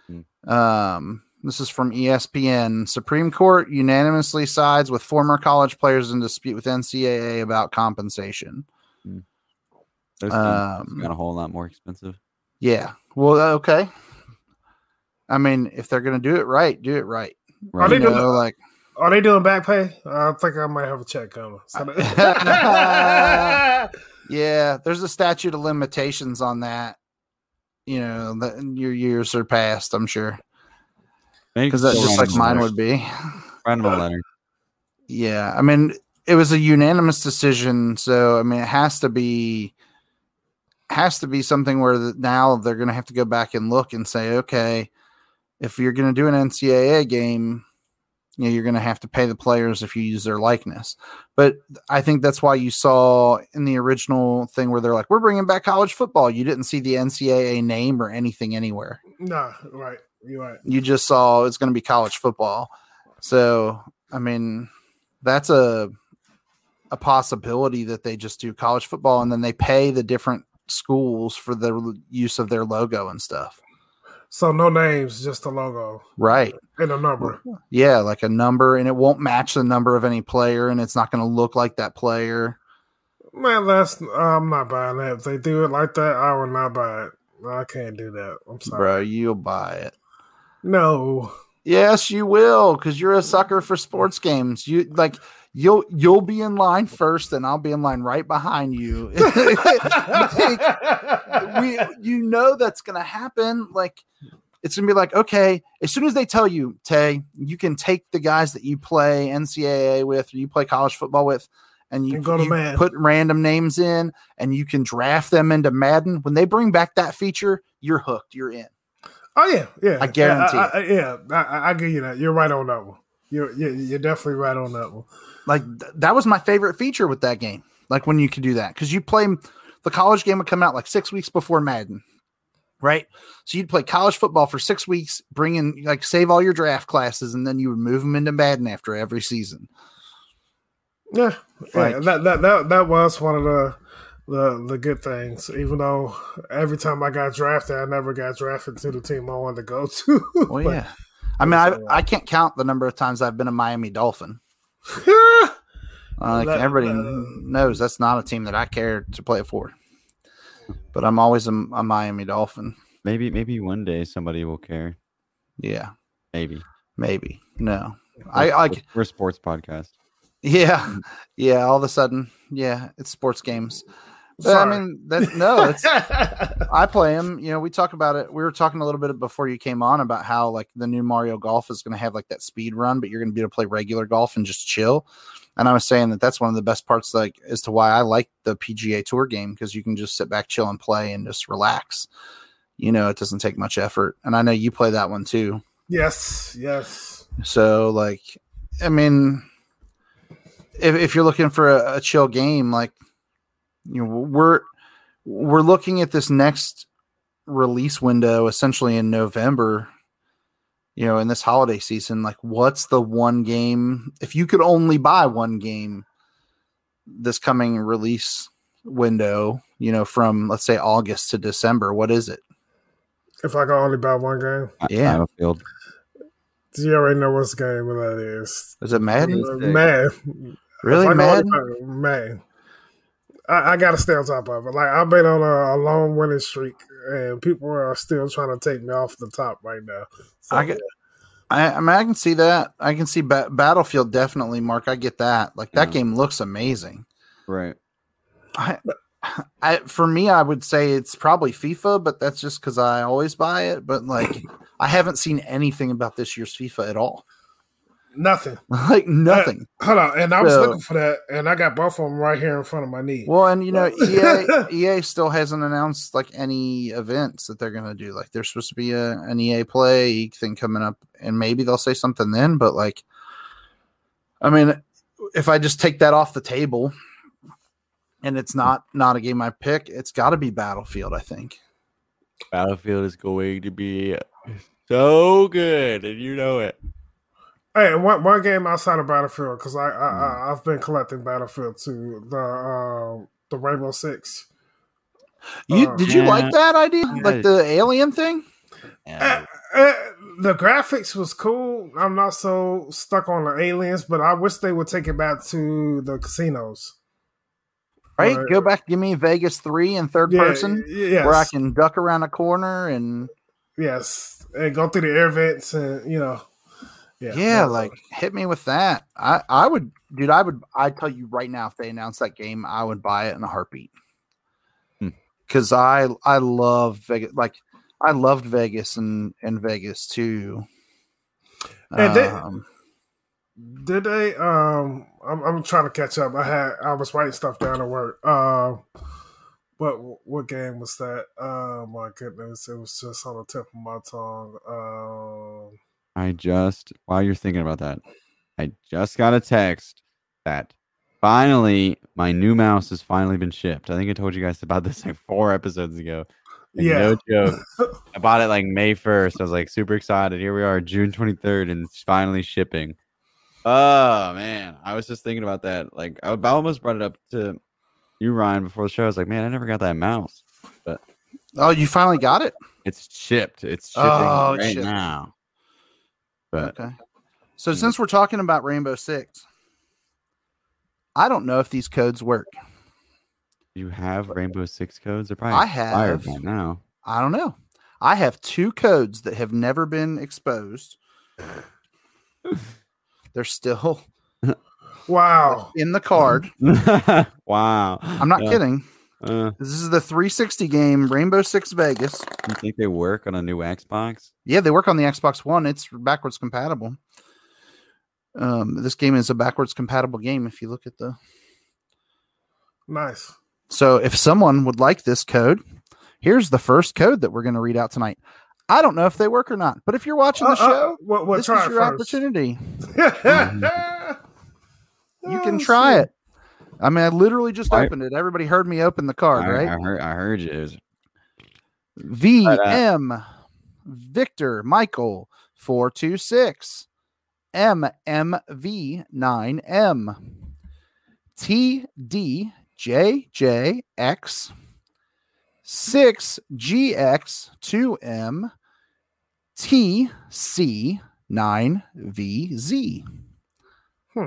Hmm. Um, this is from E S P N. Supreme Court unanimously sides with former college players in dispute with N C A A about compensation. Hmm. Those um, got a whole lot more expensive. Yeah. Well, okay. I mean, if they're going to do it right, do it right. Right. Are they, know, doing, like, Are they doing back pay? I think I might have a check coming. uh, yeah, there's a statute of limitations on that. You know, that your years are past, I'm sure. Because that's just like mine would be. Random uh, letter. Yeah, I mean, it was a unanimous decision, so I mean, it has to be has to be something where the, now they're going to have to go back and look and say, okay, if you're going to do an N C A A game, you know, you're going to have to pay the players if you use their likeness. But I think that's why you saw in the original thing where they're like, we're bringing back college football. You didn't see the N C A A name or anything anywhere. No, right. You're right. You just saw it's going to be college football. So, I mean, that's a a possibility that they just do college football and then they pay the different schools for the use of their logo and stuff. So no names, just a logo. Right. And a number. Yeah, like a number, and it won't match the number of any player, and it's not going to look like that player. Man, that's, I'm not buying that. If they do it like that, I will not buy it. I can't do that. I'm sorry. Bro, you'll buy it. No. Yes, you will, because you're a sucker for sports games. You like you'll you'll be in line first, and I'll be in line right behind you. like, we, you know that's gonna happen. Like it's gonna be like, okay, as soon as they tell you, Tay, you can take the guys that you play N C A A with, or you play college football with, and you, and go to you Madden. Put random names in, and you can draft them into Madden. When they bring back that feature, you're hooked. You're in. Oh yeah, yeah. I guarantee. Yeah, I, I, yeah I, I give you that. You're right on that one. You're you're definitely right on that one. Like th- that was my favorite feature with that game. Like when you could do that, because you play the college game would come out like six weeks before Madden, right? So you'd play college football for six weeks, bring in like save all your draft classes, and then you would move them into Madden after every season. Yeah, like, yeah. That that that that was one of the. The the good things, even though every time I got drafted, I never got drafted to the team I wanted to go to. Oh well, yeah, I mean, I I can't count the number of times I've been a Miami Dolphin. uh, like that, everybody uh, knows, that's not a team that I care to play for. But I'm always a, a Miami Dolphin. Maybe maybe one day somebody will care. Yeah, maybe maybe no. We're, I like we're a sports podcast. Yeah, yeah. All of a sudden, yeah, it's sports games. But, Sorry. I mean, that, no, it's, I play them. You know, we talk about it. We were talking a little bit before you came on about how like the new Mario Golf is going to have like that speed run, but you're going to be able to play regular golf and just chill. And I was saying that that's one of the best parts, like as to why I like the P G A Tour game, because you can just sit back, chill, and play, and just relax. You know, it doesn't take much effort. And I know you play that one too. Yes, yes. So, like, I mean, if, if you're looking for a, a chill game, like, you know, we're we're looking at this next release window essentially in November, you know, in this holiday season. Like, what's the one game, if you could only buy one game this coming release window, you know, from let's say August to December, what is it? If I could only buy one game, yeah, Battlefield. Do you already know what's game that is? Is it Madden? Uh, Madden. Really, Madden? Madden. I, I got to stay on top of it. Like, I've been on a, a long winning streak, and people are still trying to take me off the top right now. So, I, get, I, I mean, I can see that. I can see ba- Battlefield definitely, Mark. I get that. Like, that yeah. game looks amazing. Right. I, I for me, I would say it's probably FIFA, but that's just because I always buy it. But, like, I haven't seen anything about this year's FIFA at all. Nothing. Like nothing. Uh, hold on. And I was so, looking for that, and I got both of them right here in front of my knee. Well, and you know, E A, E A still hasn't announced like any events that they're going to do. Like there's supposed to be a, an E A Play thing coming up, and maybe they'll say something then. But like, I mean, if I just take that off the table and it's not, not a game I pick, it's got to be Battlefield, I think. Battlefield is going to be so good, and you know it. Hey, one, one game outside of Battlefield, because I, I, I, I've been collecting Battlefield two, the uh, the Rainbow Six. You uh, Did you yeah. like that idea? Yeah. Like the alien thing? Yeah. Uh, uh, the graphics was cool. I'm not so stuck on the aliens, but I wish they would take it back to the casinos. Right? Or, Go back, give me Vegas three in third yeah, person, yes. where I can duck around a corner and... Yes, and go through the air vents and, you know... Yeah, yeah like was. hit me with that. I, I would, dude, I would, I tell you right now, if they announced that game, I would buy it in a heartbeat. Because hmm. I, I love Vegas. Like, I loved Vegas and, and Vegas too. And um, they, did they? Um, I'm, I'm trying to catch up. I had, I was writing stuff down at work. Um, uh, but what game was that? Oh my goodness! It was just on the tip of my tongue. Um. I just, while you're thinking about that, I just got a text that finally my new mouse has finally been shipped. I think I told you guys about this like four episodes ago. And yeah. No joke. I bought it like May first. I was like super excited. Here we are, June twenty-third, and it's finally shipping. Oh, man. I was just thinking about that. Like, I almost brought it up to you, Ryan, before the show. I was like, man, I never got that mouse. But oh, you finally got it? It's shipped. It's shipping oh, right shipped. now. But, okay. So since we're talking about Rainbow Six, I don't know if these codes work. You have Rainbow Six codes? They're probably I have right now. I don't know. I have two codes that have never been exposed. They're still wow in the card. Wow. I'm not yeah. kidding. Uh, this is the three sixty game, Rainbow Six Vegas. You think they work on a new Xbox? Yeah, they work on the Xbox One. It's backwards compatible. Um, this game is a backwards compatible game if you look at the... Nice. So if someone would like this code, here's the first code that we're going to read out tonight. I don't know if they work or not, but if you're watching the uh, show, uh, we'll, we'll this try is your first. opportunity. You can try it. I mean, I literally just I, opened it. Everybody heard me open the card, I, right? I heard, I heard you. Was... V M uh, Victor Michael four two six M M V nine M T D J J X six G X two M T C nine V Z. Hmm.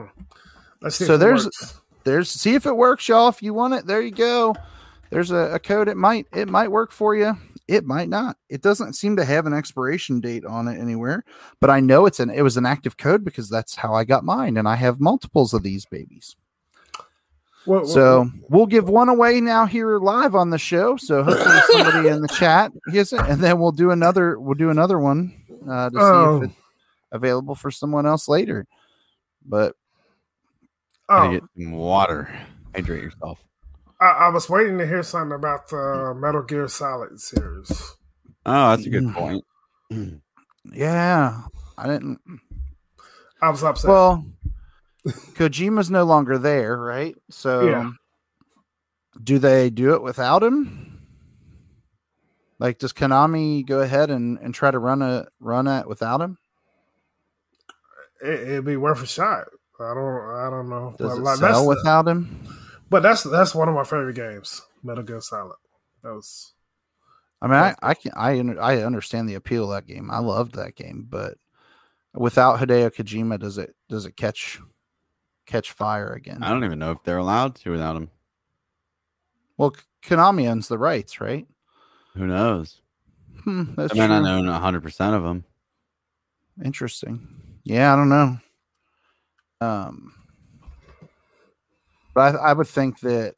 Let's see so there's. Works. There's see if it works, y'all. If you want it, there you go. There's a, a code. It might it might work for you. It might not. It doesn't seem to have an expiration date on it anywhere. But I know it's an it was an active code because that's how I got mine, and I have multiples of these babies. Well, so well, we'll give one away now here live on the show. So hopefully somebody in the chat gets it, and then we'll do another we'll do another one uh, to oh. see if it's available for someone else later. But. Oh, get some water. Hydrate yourself. I, I was waiting to hear something about the Metal Gear Solid series. Oh, that's a good point. Yeah, I didn't. I was upset. Well, Kojima's no longer there, right? So, yeah. Do they do it without him? Like, does Konami go ahead and, and try to run a run at without him? It, it'd be worth a shot. I don't. I don't know. Does like, it sell without the, him? But that's that's one of my favorite games, Metal Gear Solid. That was. I mean, I I, can, I I understand the appeal of that game. I loved that game, but without Hideo Kojima, does it does it catch catch fire again? I don't even know if they're allowed to without him. Well, Konami owns the rights, right? Who knows? Hmm, that's I mean, true. I own one hundred percent of them. Interesting. Yeah, I don't know. Um, but I, I would think that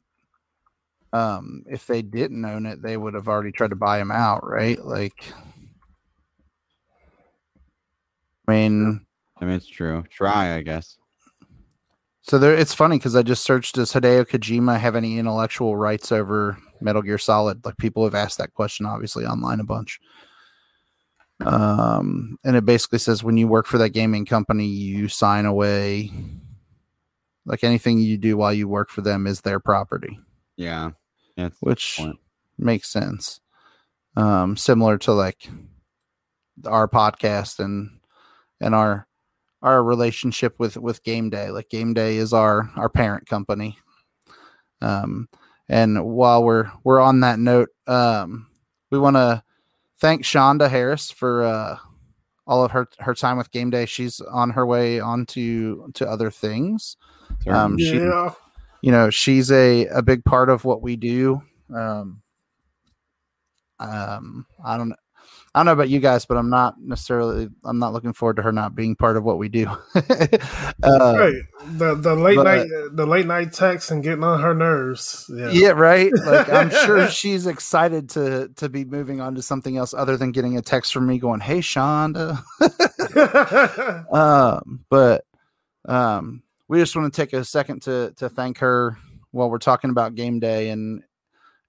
um, if they didn't own it, they would have already tried to buy him out, right? Like, I mean, I mean, it's true. Try, I guess. So there, it's funny because I just searched, does Hideo Kojima have any intellectual rights over Metal Gear Solid? Like, people have asked that question, obviously, online a bunch. Um, and it basically says when you work for that gaming company, you sign away, like anything you do while you work for them is their property. Yeah. That's which makes sense. Um, similar to like our podcast and, and our, our relationship with, with Game Day, like Game Day is our, our parent company. Um, and while we're, we're on that note, um, we want to thank Shonda Harris for uh, all of her, her time with Game Day. She's on her way on to, to other things. Um, yeah. She, you know, she's a, a big part of what we do. Um, um, I don't know. I don't know about you guys, but I'm not necessarily, I'm not looking forward to her not being part of what we do. uh, right. The the late but, night the late night texts and getting on her nerves. Yeah, yeah right. Like I'm sure she's excited to to be moving on to something else other than getting a text from me going, "Hey, Shonda." um, but um, we just want to take a second to to thank her while we're talking about game day and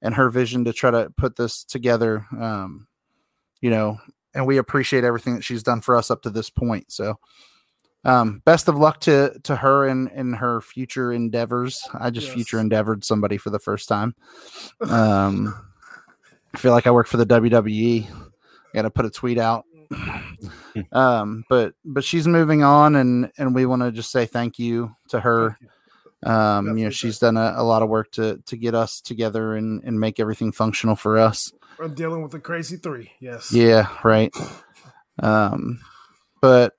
and her vision to try to put this together. Um, you know, and we appreciate everything that she's done for us up to this point. So um, best of luck to, to her and, and her future endeavors. I just yes. future endeavored somebody for the first time. Um, I feel like I work for the W W E. Got to put a tweet out. Um, but, but she's moving on and, and we want to just say thank you to her. Um, you know, she's done a, a lot of work to, to get us together and, and make everything functional for us. We're dealing with the Crysis three. Yes. Yeah. Right. Um, but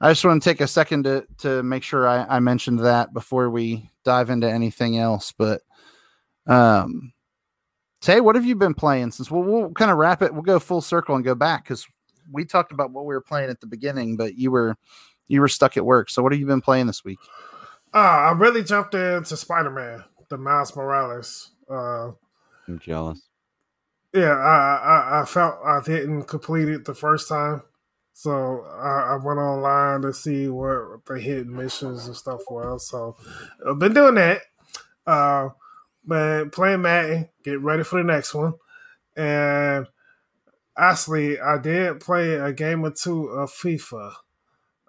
I just want to take a second to, to make sure I, I mentioned that before we dive into anything else, but, um, Tay, what have you been playing since we'll, we'll kind of wrap it. We'll go full circle and go back. Cause we talked about what we were playing at the beginning, but you were, you were stuck at work. So what have you been playing this week? Uh, I really jumped into Spider-Man, the Miles Morales. Uh, I'm jealous. Yeah, I, I, I felt I didn't complete it the first time. So I, I went online to see what the hidden missions and stuff were. So I've been doing that. Uh, but playing Madden, get ready for the next one. And actually, I did play a game or two of FIFA.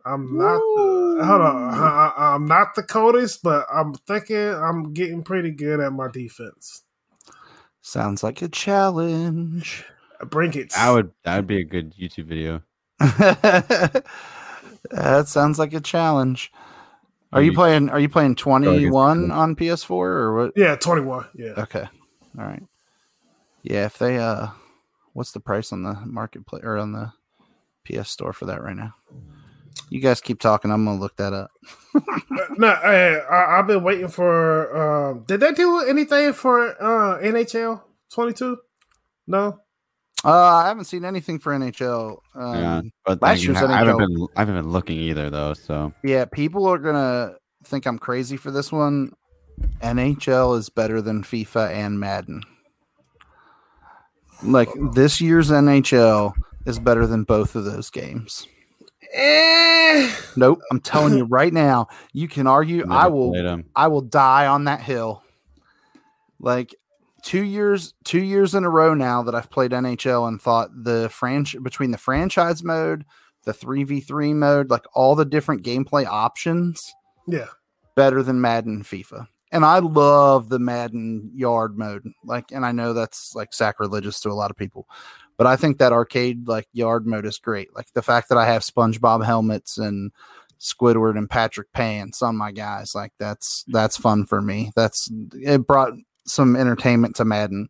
I'm not the, hold on. I, I'm not the coldest, but I'm thinking I'm getting pretty good at my defense. Sounds like a challenge. Bring it. I would. That would be a good YouTube video. That sounds like a challenge. Are you playing? Are you playing twenty-one on P S four or what? Yeah, twenty-one. Yeah. Okay. All right. Yeah. If they, uh, what's the price on the marketplace or on the P S store for that right now? You guys keep talking. I'm gonna look that up. No, I, I, I've been waiting for. Um, did they do anything for uh, N H L twenty-two? No, uh, I haven't seen anything for N H L. Um, yeah, but last year's N H L. I haven't been. I haven't been looking either, though. So yeah, people are gonna think I'm crazy for this one. N H L is better than FIFA and Madden. Like this year's N H L is better than both of those games. Eh. Nope, I'm telling you right now. You can argue. Never I will. I will die on that hill. Like two years, two years in a row now that I've played N H L and thought the franchise between the franchise mode, the three v three mode, like all the different gameplay options. Yeah, better than Madden and FIFA. And I love the Madden yard mode. Like, and I know that's like sacrilegious to a lot of people. But I think that arcade like yard mode is great. Like the fact that I have SpongeBob helmets and Squidward and Patrick Pan, some of my guys, like that's that's fun for me. That's it brought some entertainment to Madden,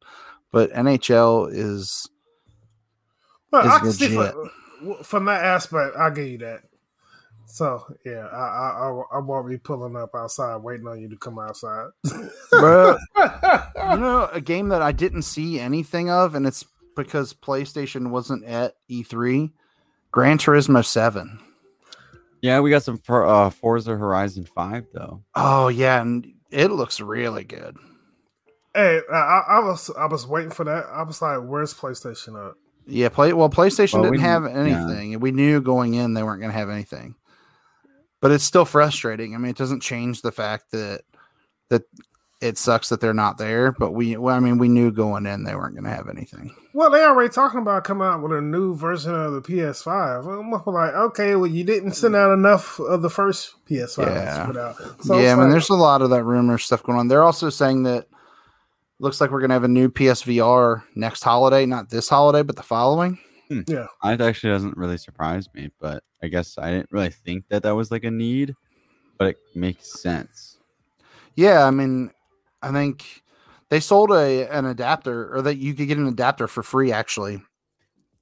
but N H L is, well, is I can legit. See from, from that aspect, I'll give you that. So yeah, I, I I won't be pulling up outside waiting on you to come outside, bro. You know, a game that I didn't see anything of, and it's. Because PlayStation wasn't at E three, Gran Turismo seven. Yeah, we got some for, uh, Forza Horizon five though. Oh yeah, and it looks really good. Hey, I, I was I was waiting for that. I was like, "Where's PlayStation at?" Yeah, play well. PlayStation well, didn't we, have anything, yeah. We knew going in they weren't going to have anything. But it's still frustrating. I mean, it doesn't change the fact that that. It sucks that they're not there, but we, well, I mean, we knew going in they weren't going to have anything. Well, they already talking about coming out with a new version of the P S five. I'm like, okay, well, you didn't send out enough of the first P S five. Yeah, so yeah I mean, like, there's a lot of that rumor stuff going on. They're also saying that looks like we're going to have a new P S V R next holiday, not this holiday, but the following. Hmm. Yeah. It actually doesn't really surprise me, but I guess I didn't really think that that was like a need, but it makes sense. Yeah, I mean, I think they sold a an adapter, or that you could get an adapter for free, actually.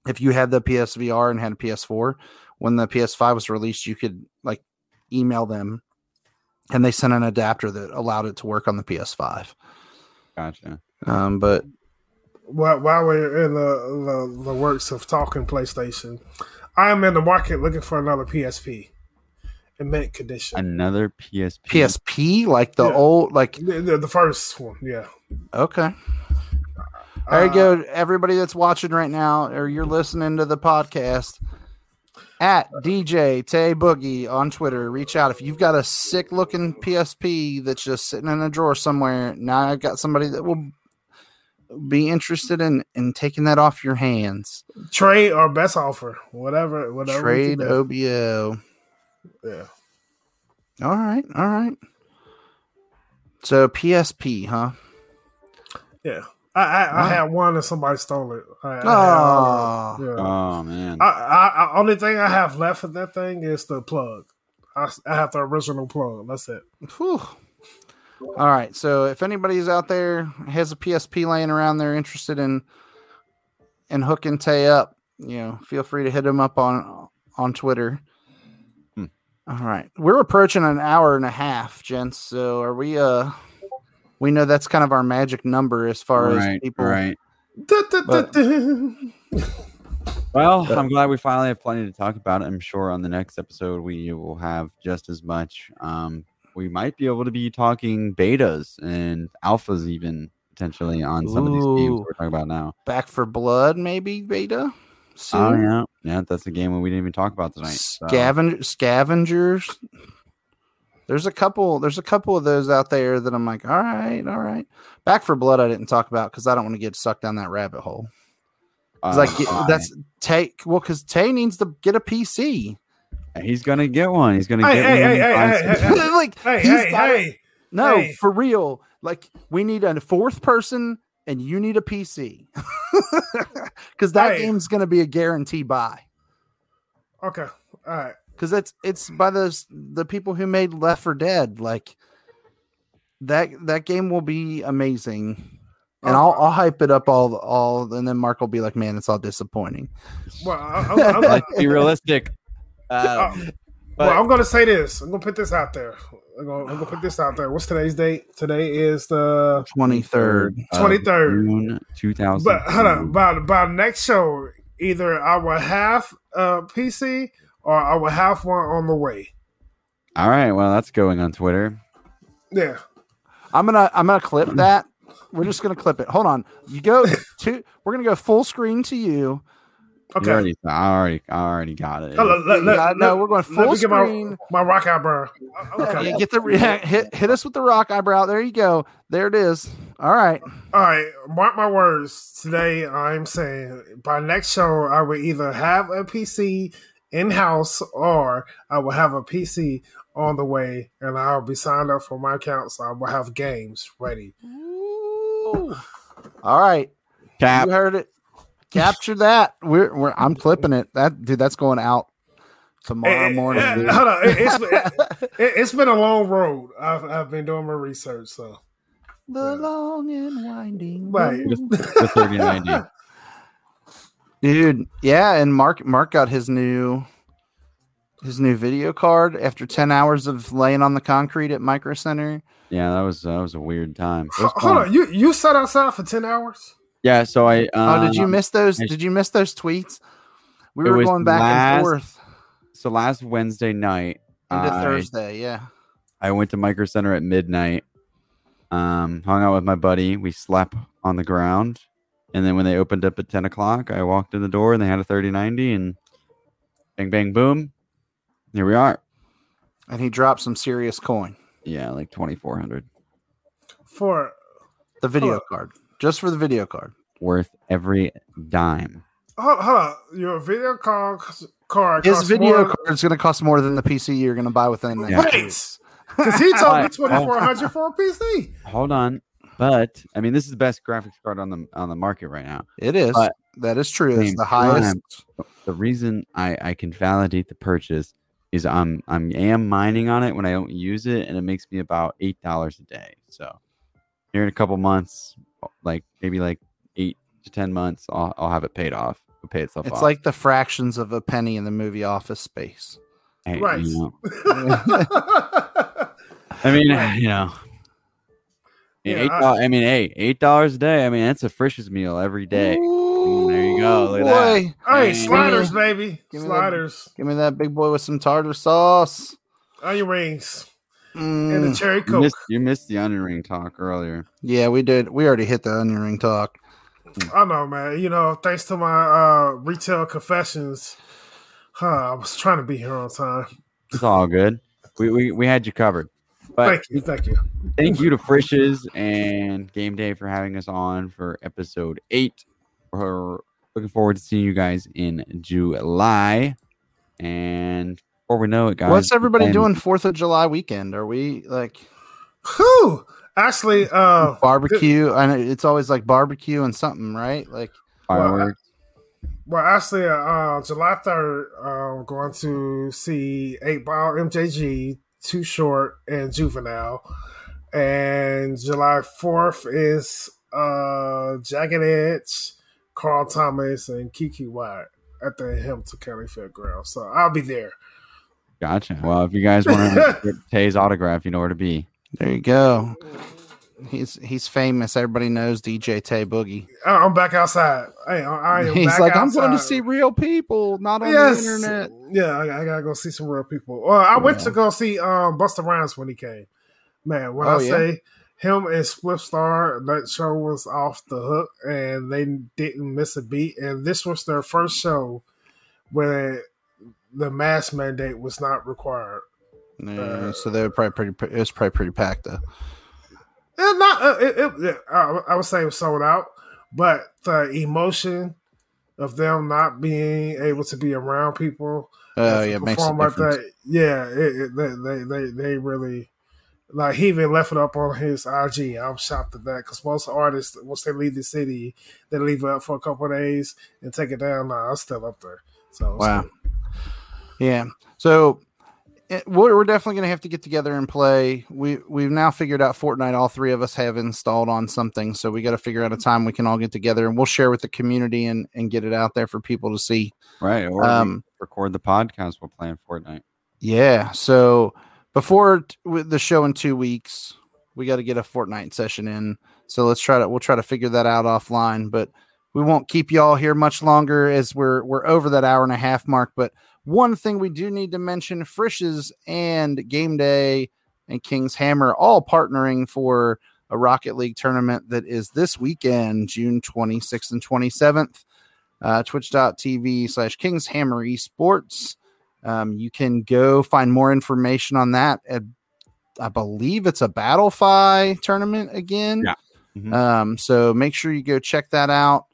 If you had the P S V R and had a P S four, when the P S five was released, you could like email them, and they sent an adapter that allowed it to work on the P S five. Gotcha. Um, but while, while we're in the, the, the works of talking PlayStation, I am in the market looking for another P S P in mint condition. Another P S P? P S P? Like the yeah. old? Like the, the first one, yeah. Okay. There you go, everybody that's watching right now, or you're listening to the podcast, at D J Tay Boogie on Twitter. Reach out if you've got a sick looking P S P that's just sitting in a drawer somewhere. Now I've got somebody that will be interested in, in taking that off your hands. Trade or best offer, whatever. whatever Trade O B O. Yeah. All right, all right. So P S P, huh? Yeah. I, I, I had one and somebody stole it. I, I oh. Had, yeah. oh, man. I, I, I only thing I have left of that thing is the plug. I, I have the original plug. That's it. Whew. All right. So if anybody's out there, has a P S P laying around, they're interested in in hooking Tay up, you know, feel free to hit him up on, on Twitter. Hmm. All right. We're approaching an hour and a half, gents. So are we... uh? We know that's kind of our magic number as far right, as people. Right. Da, da, da, da. Well, I'm glad we finally have plenty to talk about. I'm sure on the next episode we will have just as much. Um, we might be able to be talking betas and alphas even potentially on some Ooh, of these games we're talking about now. Back for Blood, maybe beta. Soon. Oh yeah, yeah. That's a game we didn't even talk about tonight. Scavenger, so. Scavengers. There's a couple. There's a couple of those out there that I'm like, all right, all right. Back for Blood, I didn't talk about because I don't want to get sucked down that rabbit hole. Uh, like that's Tay. Well, because Tay needs to get a P C. He's gonna get one. He's gonna hey, get hey, one. Hey, hey, hey, hey, like, hey, hey, not, hey, no, hey. For real. Like, we need a fourth person, and you need a P C because that hey. game's gonna be a guarantee buy. Okay. All right. Because it's it's by those the people who made Left four Dead. Like that that game will be amazing, and I'll I'll hype it up all all, and then Mark will be like, "Man, it's all disappointing." Well, I, I, I, let's be realistic. Uh, uh, but, well, I'm gonna say this. I'm gonna put this out there. I'm gonna, I'm gonna put this out there. What's today's date? Today is the twenty-third, twenty-third, two thousand. But hold on, by by next show, either I will have a P C. Or I will have one on the way. All right. Well, that's going on Twitter. Yeah. I'm gonna I'm gonna clip that. We're just gonna clip it. Hold on. You go to we're gonna go full screen to you. Okay. You already, I already I already got it. No, let, let, got, let, no we're going full screen. My, my rock eyebrow. Okay. Yeah, get the hit hit us with the rock eyebrow. There you go. There it is. All right. All right. Mark my words. Today I'm saying by next show I will either have a P C in-house, or I will have a P C on the way, and I'll be signed up for my account, so I will have games ready. Ooh. All right, Cap. You heard it. Capture that. We're, we're I'm clipping it. That dude, that's going out tomorrow it, morning. It, dude. Hold on, it, it's, it, it, it's been a long road. I've I've been doing my research, so the yeah. long and winding. Right. With, with dude, yeah, and Mark Mark got his new his new video card after ten hours of laying on the concrete at Micro Center. Yeah, that was that was a weird time. Hold on, you you sat outside for ten hours? Yeah, so I. Uh, oh, did you miss those? Did you miss those tweets? We were going back last, and forth. So last Wednesday night into I, Thursday, yeah. I went to Micro Center at midnight. Um, hung out with my buddy. We slept on the ground. And then when they opened up at ten o'clock, I walked in the door and they had a thirty ninety and bang, bang, boom. Here we are. And he dropped some serious coin. Yeah, like twenty-four hundred dollars. For the video uh, card. Just for the video card. Worth every dime. Hold, hold on. Your video card. card His video more... card is going to cost more than the P C you're going to buy within that. Because yeah. he told me twenty-four hundred dollars for a P C. Hold on. But I mean, this is the best graphics card on the on the market right now. It is. But that is true. It's the highest. Time, the reason I, I can validate the purchase is I'm I'm am mining on it when I don't use it, and it makes me about eight dollars a day. So here in a couple months, like maybe like eight to ten months, I'll I'll have it paid off. It'll pay itself it's off. It's like the fractions of a penny in the movie Office Space. Hey, right. You know. I mean, you know. Yeah, eight, I, I mean, hey, eight dollars a day. I mean, that's a Frisch's meal every day. Ooh, there you go. Look boy. At that. Hey, hey sliders, give me, baby. Give sliders. Me that, give me that big boy with some tartar sauce, onion rings, mm. and a cherry coke. You missed, you missed the onion ring talk earlier. Yeah, we did. We already hit the onion ring talk. I know, man. You know, thanks to my uh, retail confessions, huh, I was trying to be here on time. It's all good. We we we had you covered. But thank you, thank you. Thank you to Frisch's and Game Day for having us on for episode eight. We're looking forward to seeing you guys in July. And before we know it, guys. What's everybody doing Fourth of July weekend? Are we like who? Actually, uh, barbecue. Th- I know it's always like barbecue and something, right? Like fireworks. Well, actually, uh, uh, July third, uh, we're going to see Eight Ball M J G. Too Short and Juvenile, and July fourth is uh, Jagged Edge, Carl Thomas, and Kiki White at the Hampton County Fairgrounds. So I'll be there. Gotcha. Well, if you guys want to get Tay's autograph, you know where to be. There you go. He's he's famous. Everybody knows D J Tay Boogie. I'm back outside. I, I am He's back like, outside. I'm going to see real people, not on yes. the internet. Yeah, I, I got to go see some real people. Uh, I yeah. went to go see um, Busta Rhymes when he came. Man, when oh, I yeah? say him and Swift Star, that show was off the hook, and they didn't miss a beat. And this was their first show where the mask mandate was not required. Yeah, uh, so they were probably pretty. It was probably pretty packed though. It's not. Uh, it, it, it, I, I would say it was sold out, but the emotion of them not being able to be around people, oh uh, yeah, makes a difference. Like that, yeah, it, it, they, they they really like. He even left it up on his I G. I'm shocked at that because most artists, once they leave the city, they leave it up for a couple of days and take it down. Nah, I'm still up there. So wow, cool. yeah. So. We're definitely going to have to get together and play. We, we've now figured out Fortnite. All three of us have installed on something. So we got to figure out a time we can all get together and we'll share with the community and, and get it out there for people to see. Right. Or um, record the podcast while playing Fortnite. Yeah. So before t- with the show in two weeks, we got to get a Fortnite session in. So let's try to, we'll try to figure that out offline, but we won't keep y'all here much longer as we're, we're over that hour and a half mark, but one thing we do need to mention, Frisch's and Game Day and King's Hammer all partnering for a Rocket League tournament that is this weekend, June twenty-sixth and twenty-seventh, uh, twitch.tv slash King's Hammer Esports. Um, you can go find more information on that at, I believe it's a Battlefy tournament again. Yeah. Mm-hmm. Um, so make sure you go check that out.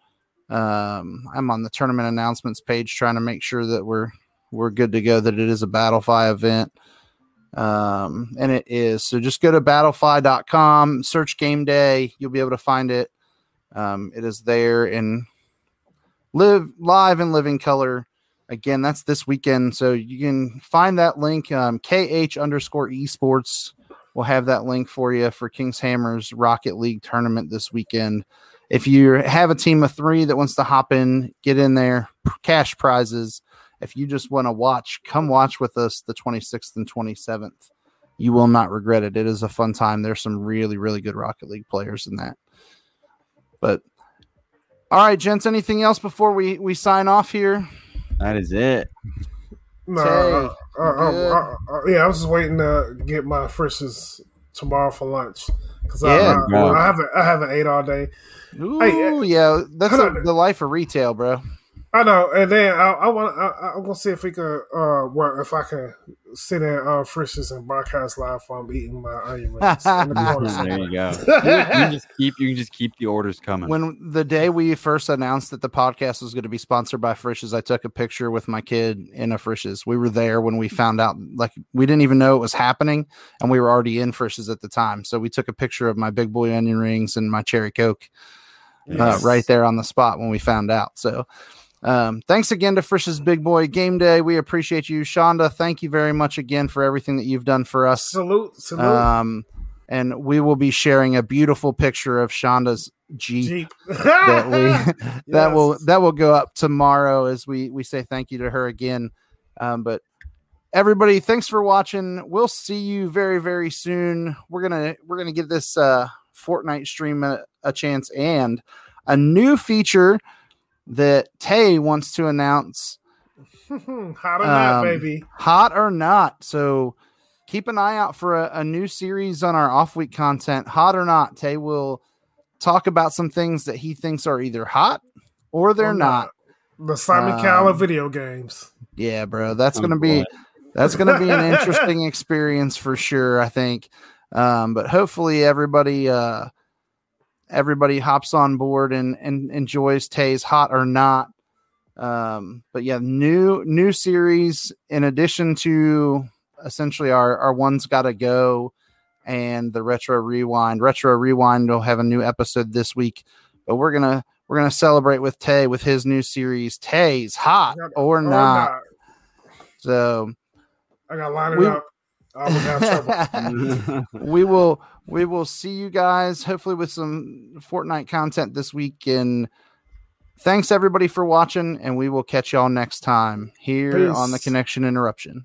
Um, I'm on the tournament announcements page trying to make sure that we're, We're good to go that it is a Battlefy event. Um, and it is. So just go to battlefy dot com, search Game Day. You'll be able to find it. Um, it is there in live live and living color. Again, that's this weekend. So you can find that link. Um, K H underscore esports will have that link for you for King's Hammer's Rocket League tournament this weekend. If you have a team of three that wants to hop in, get in there, cash prizes. If you just want to watch, come watch with us the twenty-sixth and twenty-seventh. You will not regret it. It is a fun time. There's some really, really good Rocket League players in that. But, all right, gents, anything else before we, we sign off here? That is it. No, uh, uh, uh, uh, uh, yeah, I was just waiting to get my Frisch's tomorrow for lunch. Because yeah, I, I, I, haven't, I haven't ate all day. Ooh, hey, yeah, that's a, the life of retail, bro. I know, and then I, I want I, I'm gonna see if we can uh, work if I can sit in uh, Frisch's and broadcast live while I'm eating my onion rings. The there you go. you, can just keep, you can just keep the orders coming. When the day we first announced that the podcast was going to be sponsored by Frisch's, I took a picture with my kid in a Frisch's. We were there when we found out. Like we didn't even know it was happening, and we were already in Frisch's at the time. So we took a picture of my big boy onion rings and my cherry coke yes. uh, right there on the spot when we found out. So. Um, thanks again to Frisch's Big Boy Game Day. We appreciate you, Shonda. Thank you very much again for everything that you've done for us. Salute, salute. Um, and we will be sharing a beautiful picture of Shonda's Jeep, Jeep. that we that yes. will that will go up tomorrow as we we say thank you to her again. Um, but everybody, thanks for watching. We'll see you very very soon. We're gonna we're gonna get this uh Fortnite stream a, a chance, and a new feature that Tay wants to announce. Hot or um, not, baby. Hot or not. So keep an eye out for a, a new series on our off week content. Hot or not, Tay will talk about some things that he thinks are either hot or they're or not. not. The Simon um, Cowell of video games. Yeah, bro. That's going to be... That's going to be an interesting experience for sure, I think. Um, but hopefully everybody uh, everybody hops on board and, and enjoys Tay's Hot or Not. Um, but yeah, new new series in addition to essentially our, our One's Gotta Go and the Retro Rewind. Retro Rewind will have a new episode this week, but we're gonna we're gonna celebrate with Tay with his new series, Tay's Hot or Not. Or not. So I got to line it we, up. I was out trouble. we will we will see you guys hopefully with some Fortnite content this week. And thanks everybody for watching, and we will catch y'all next time here Peace. On the Connection Interruption.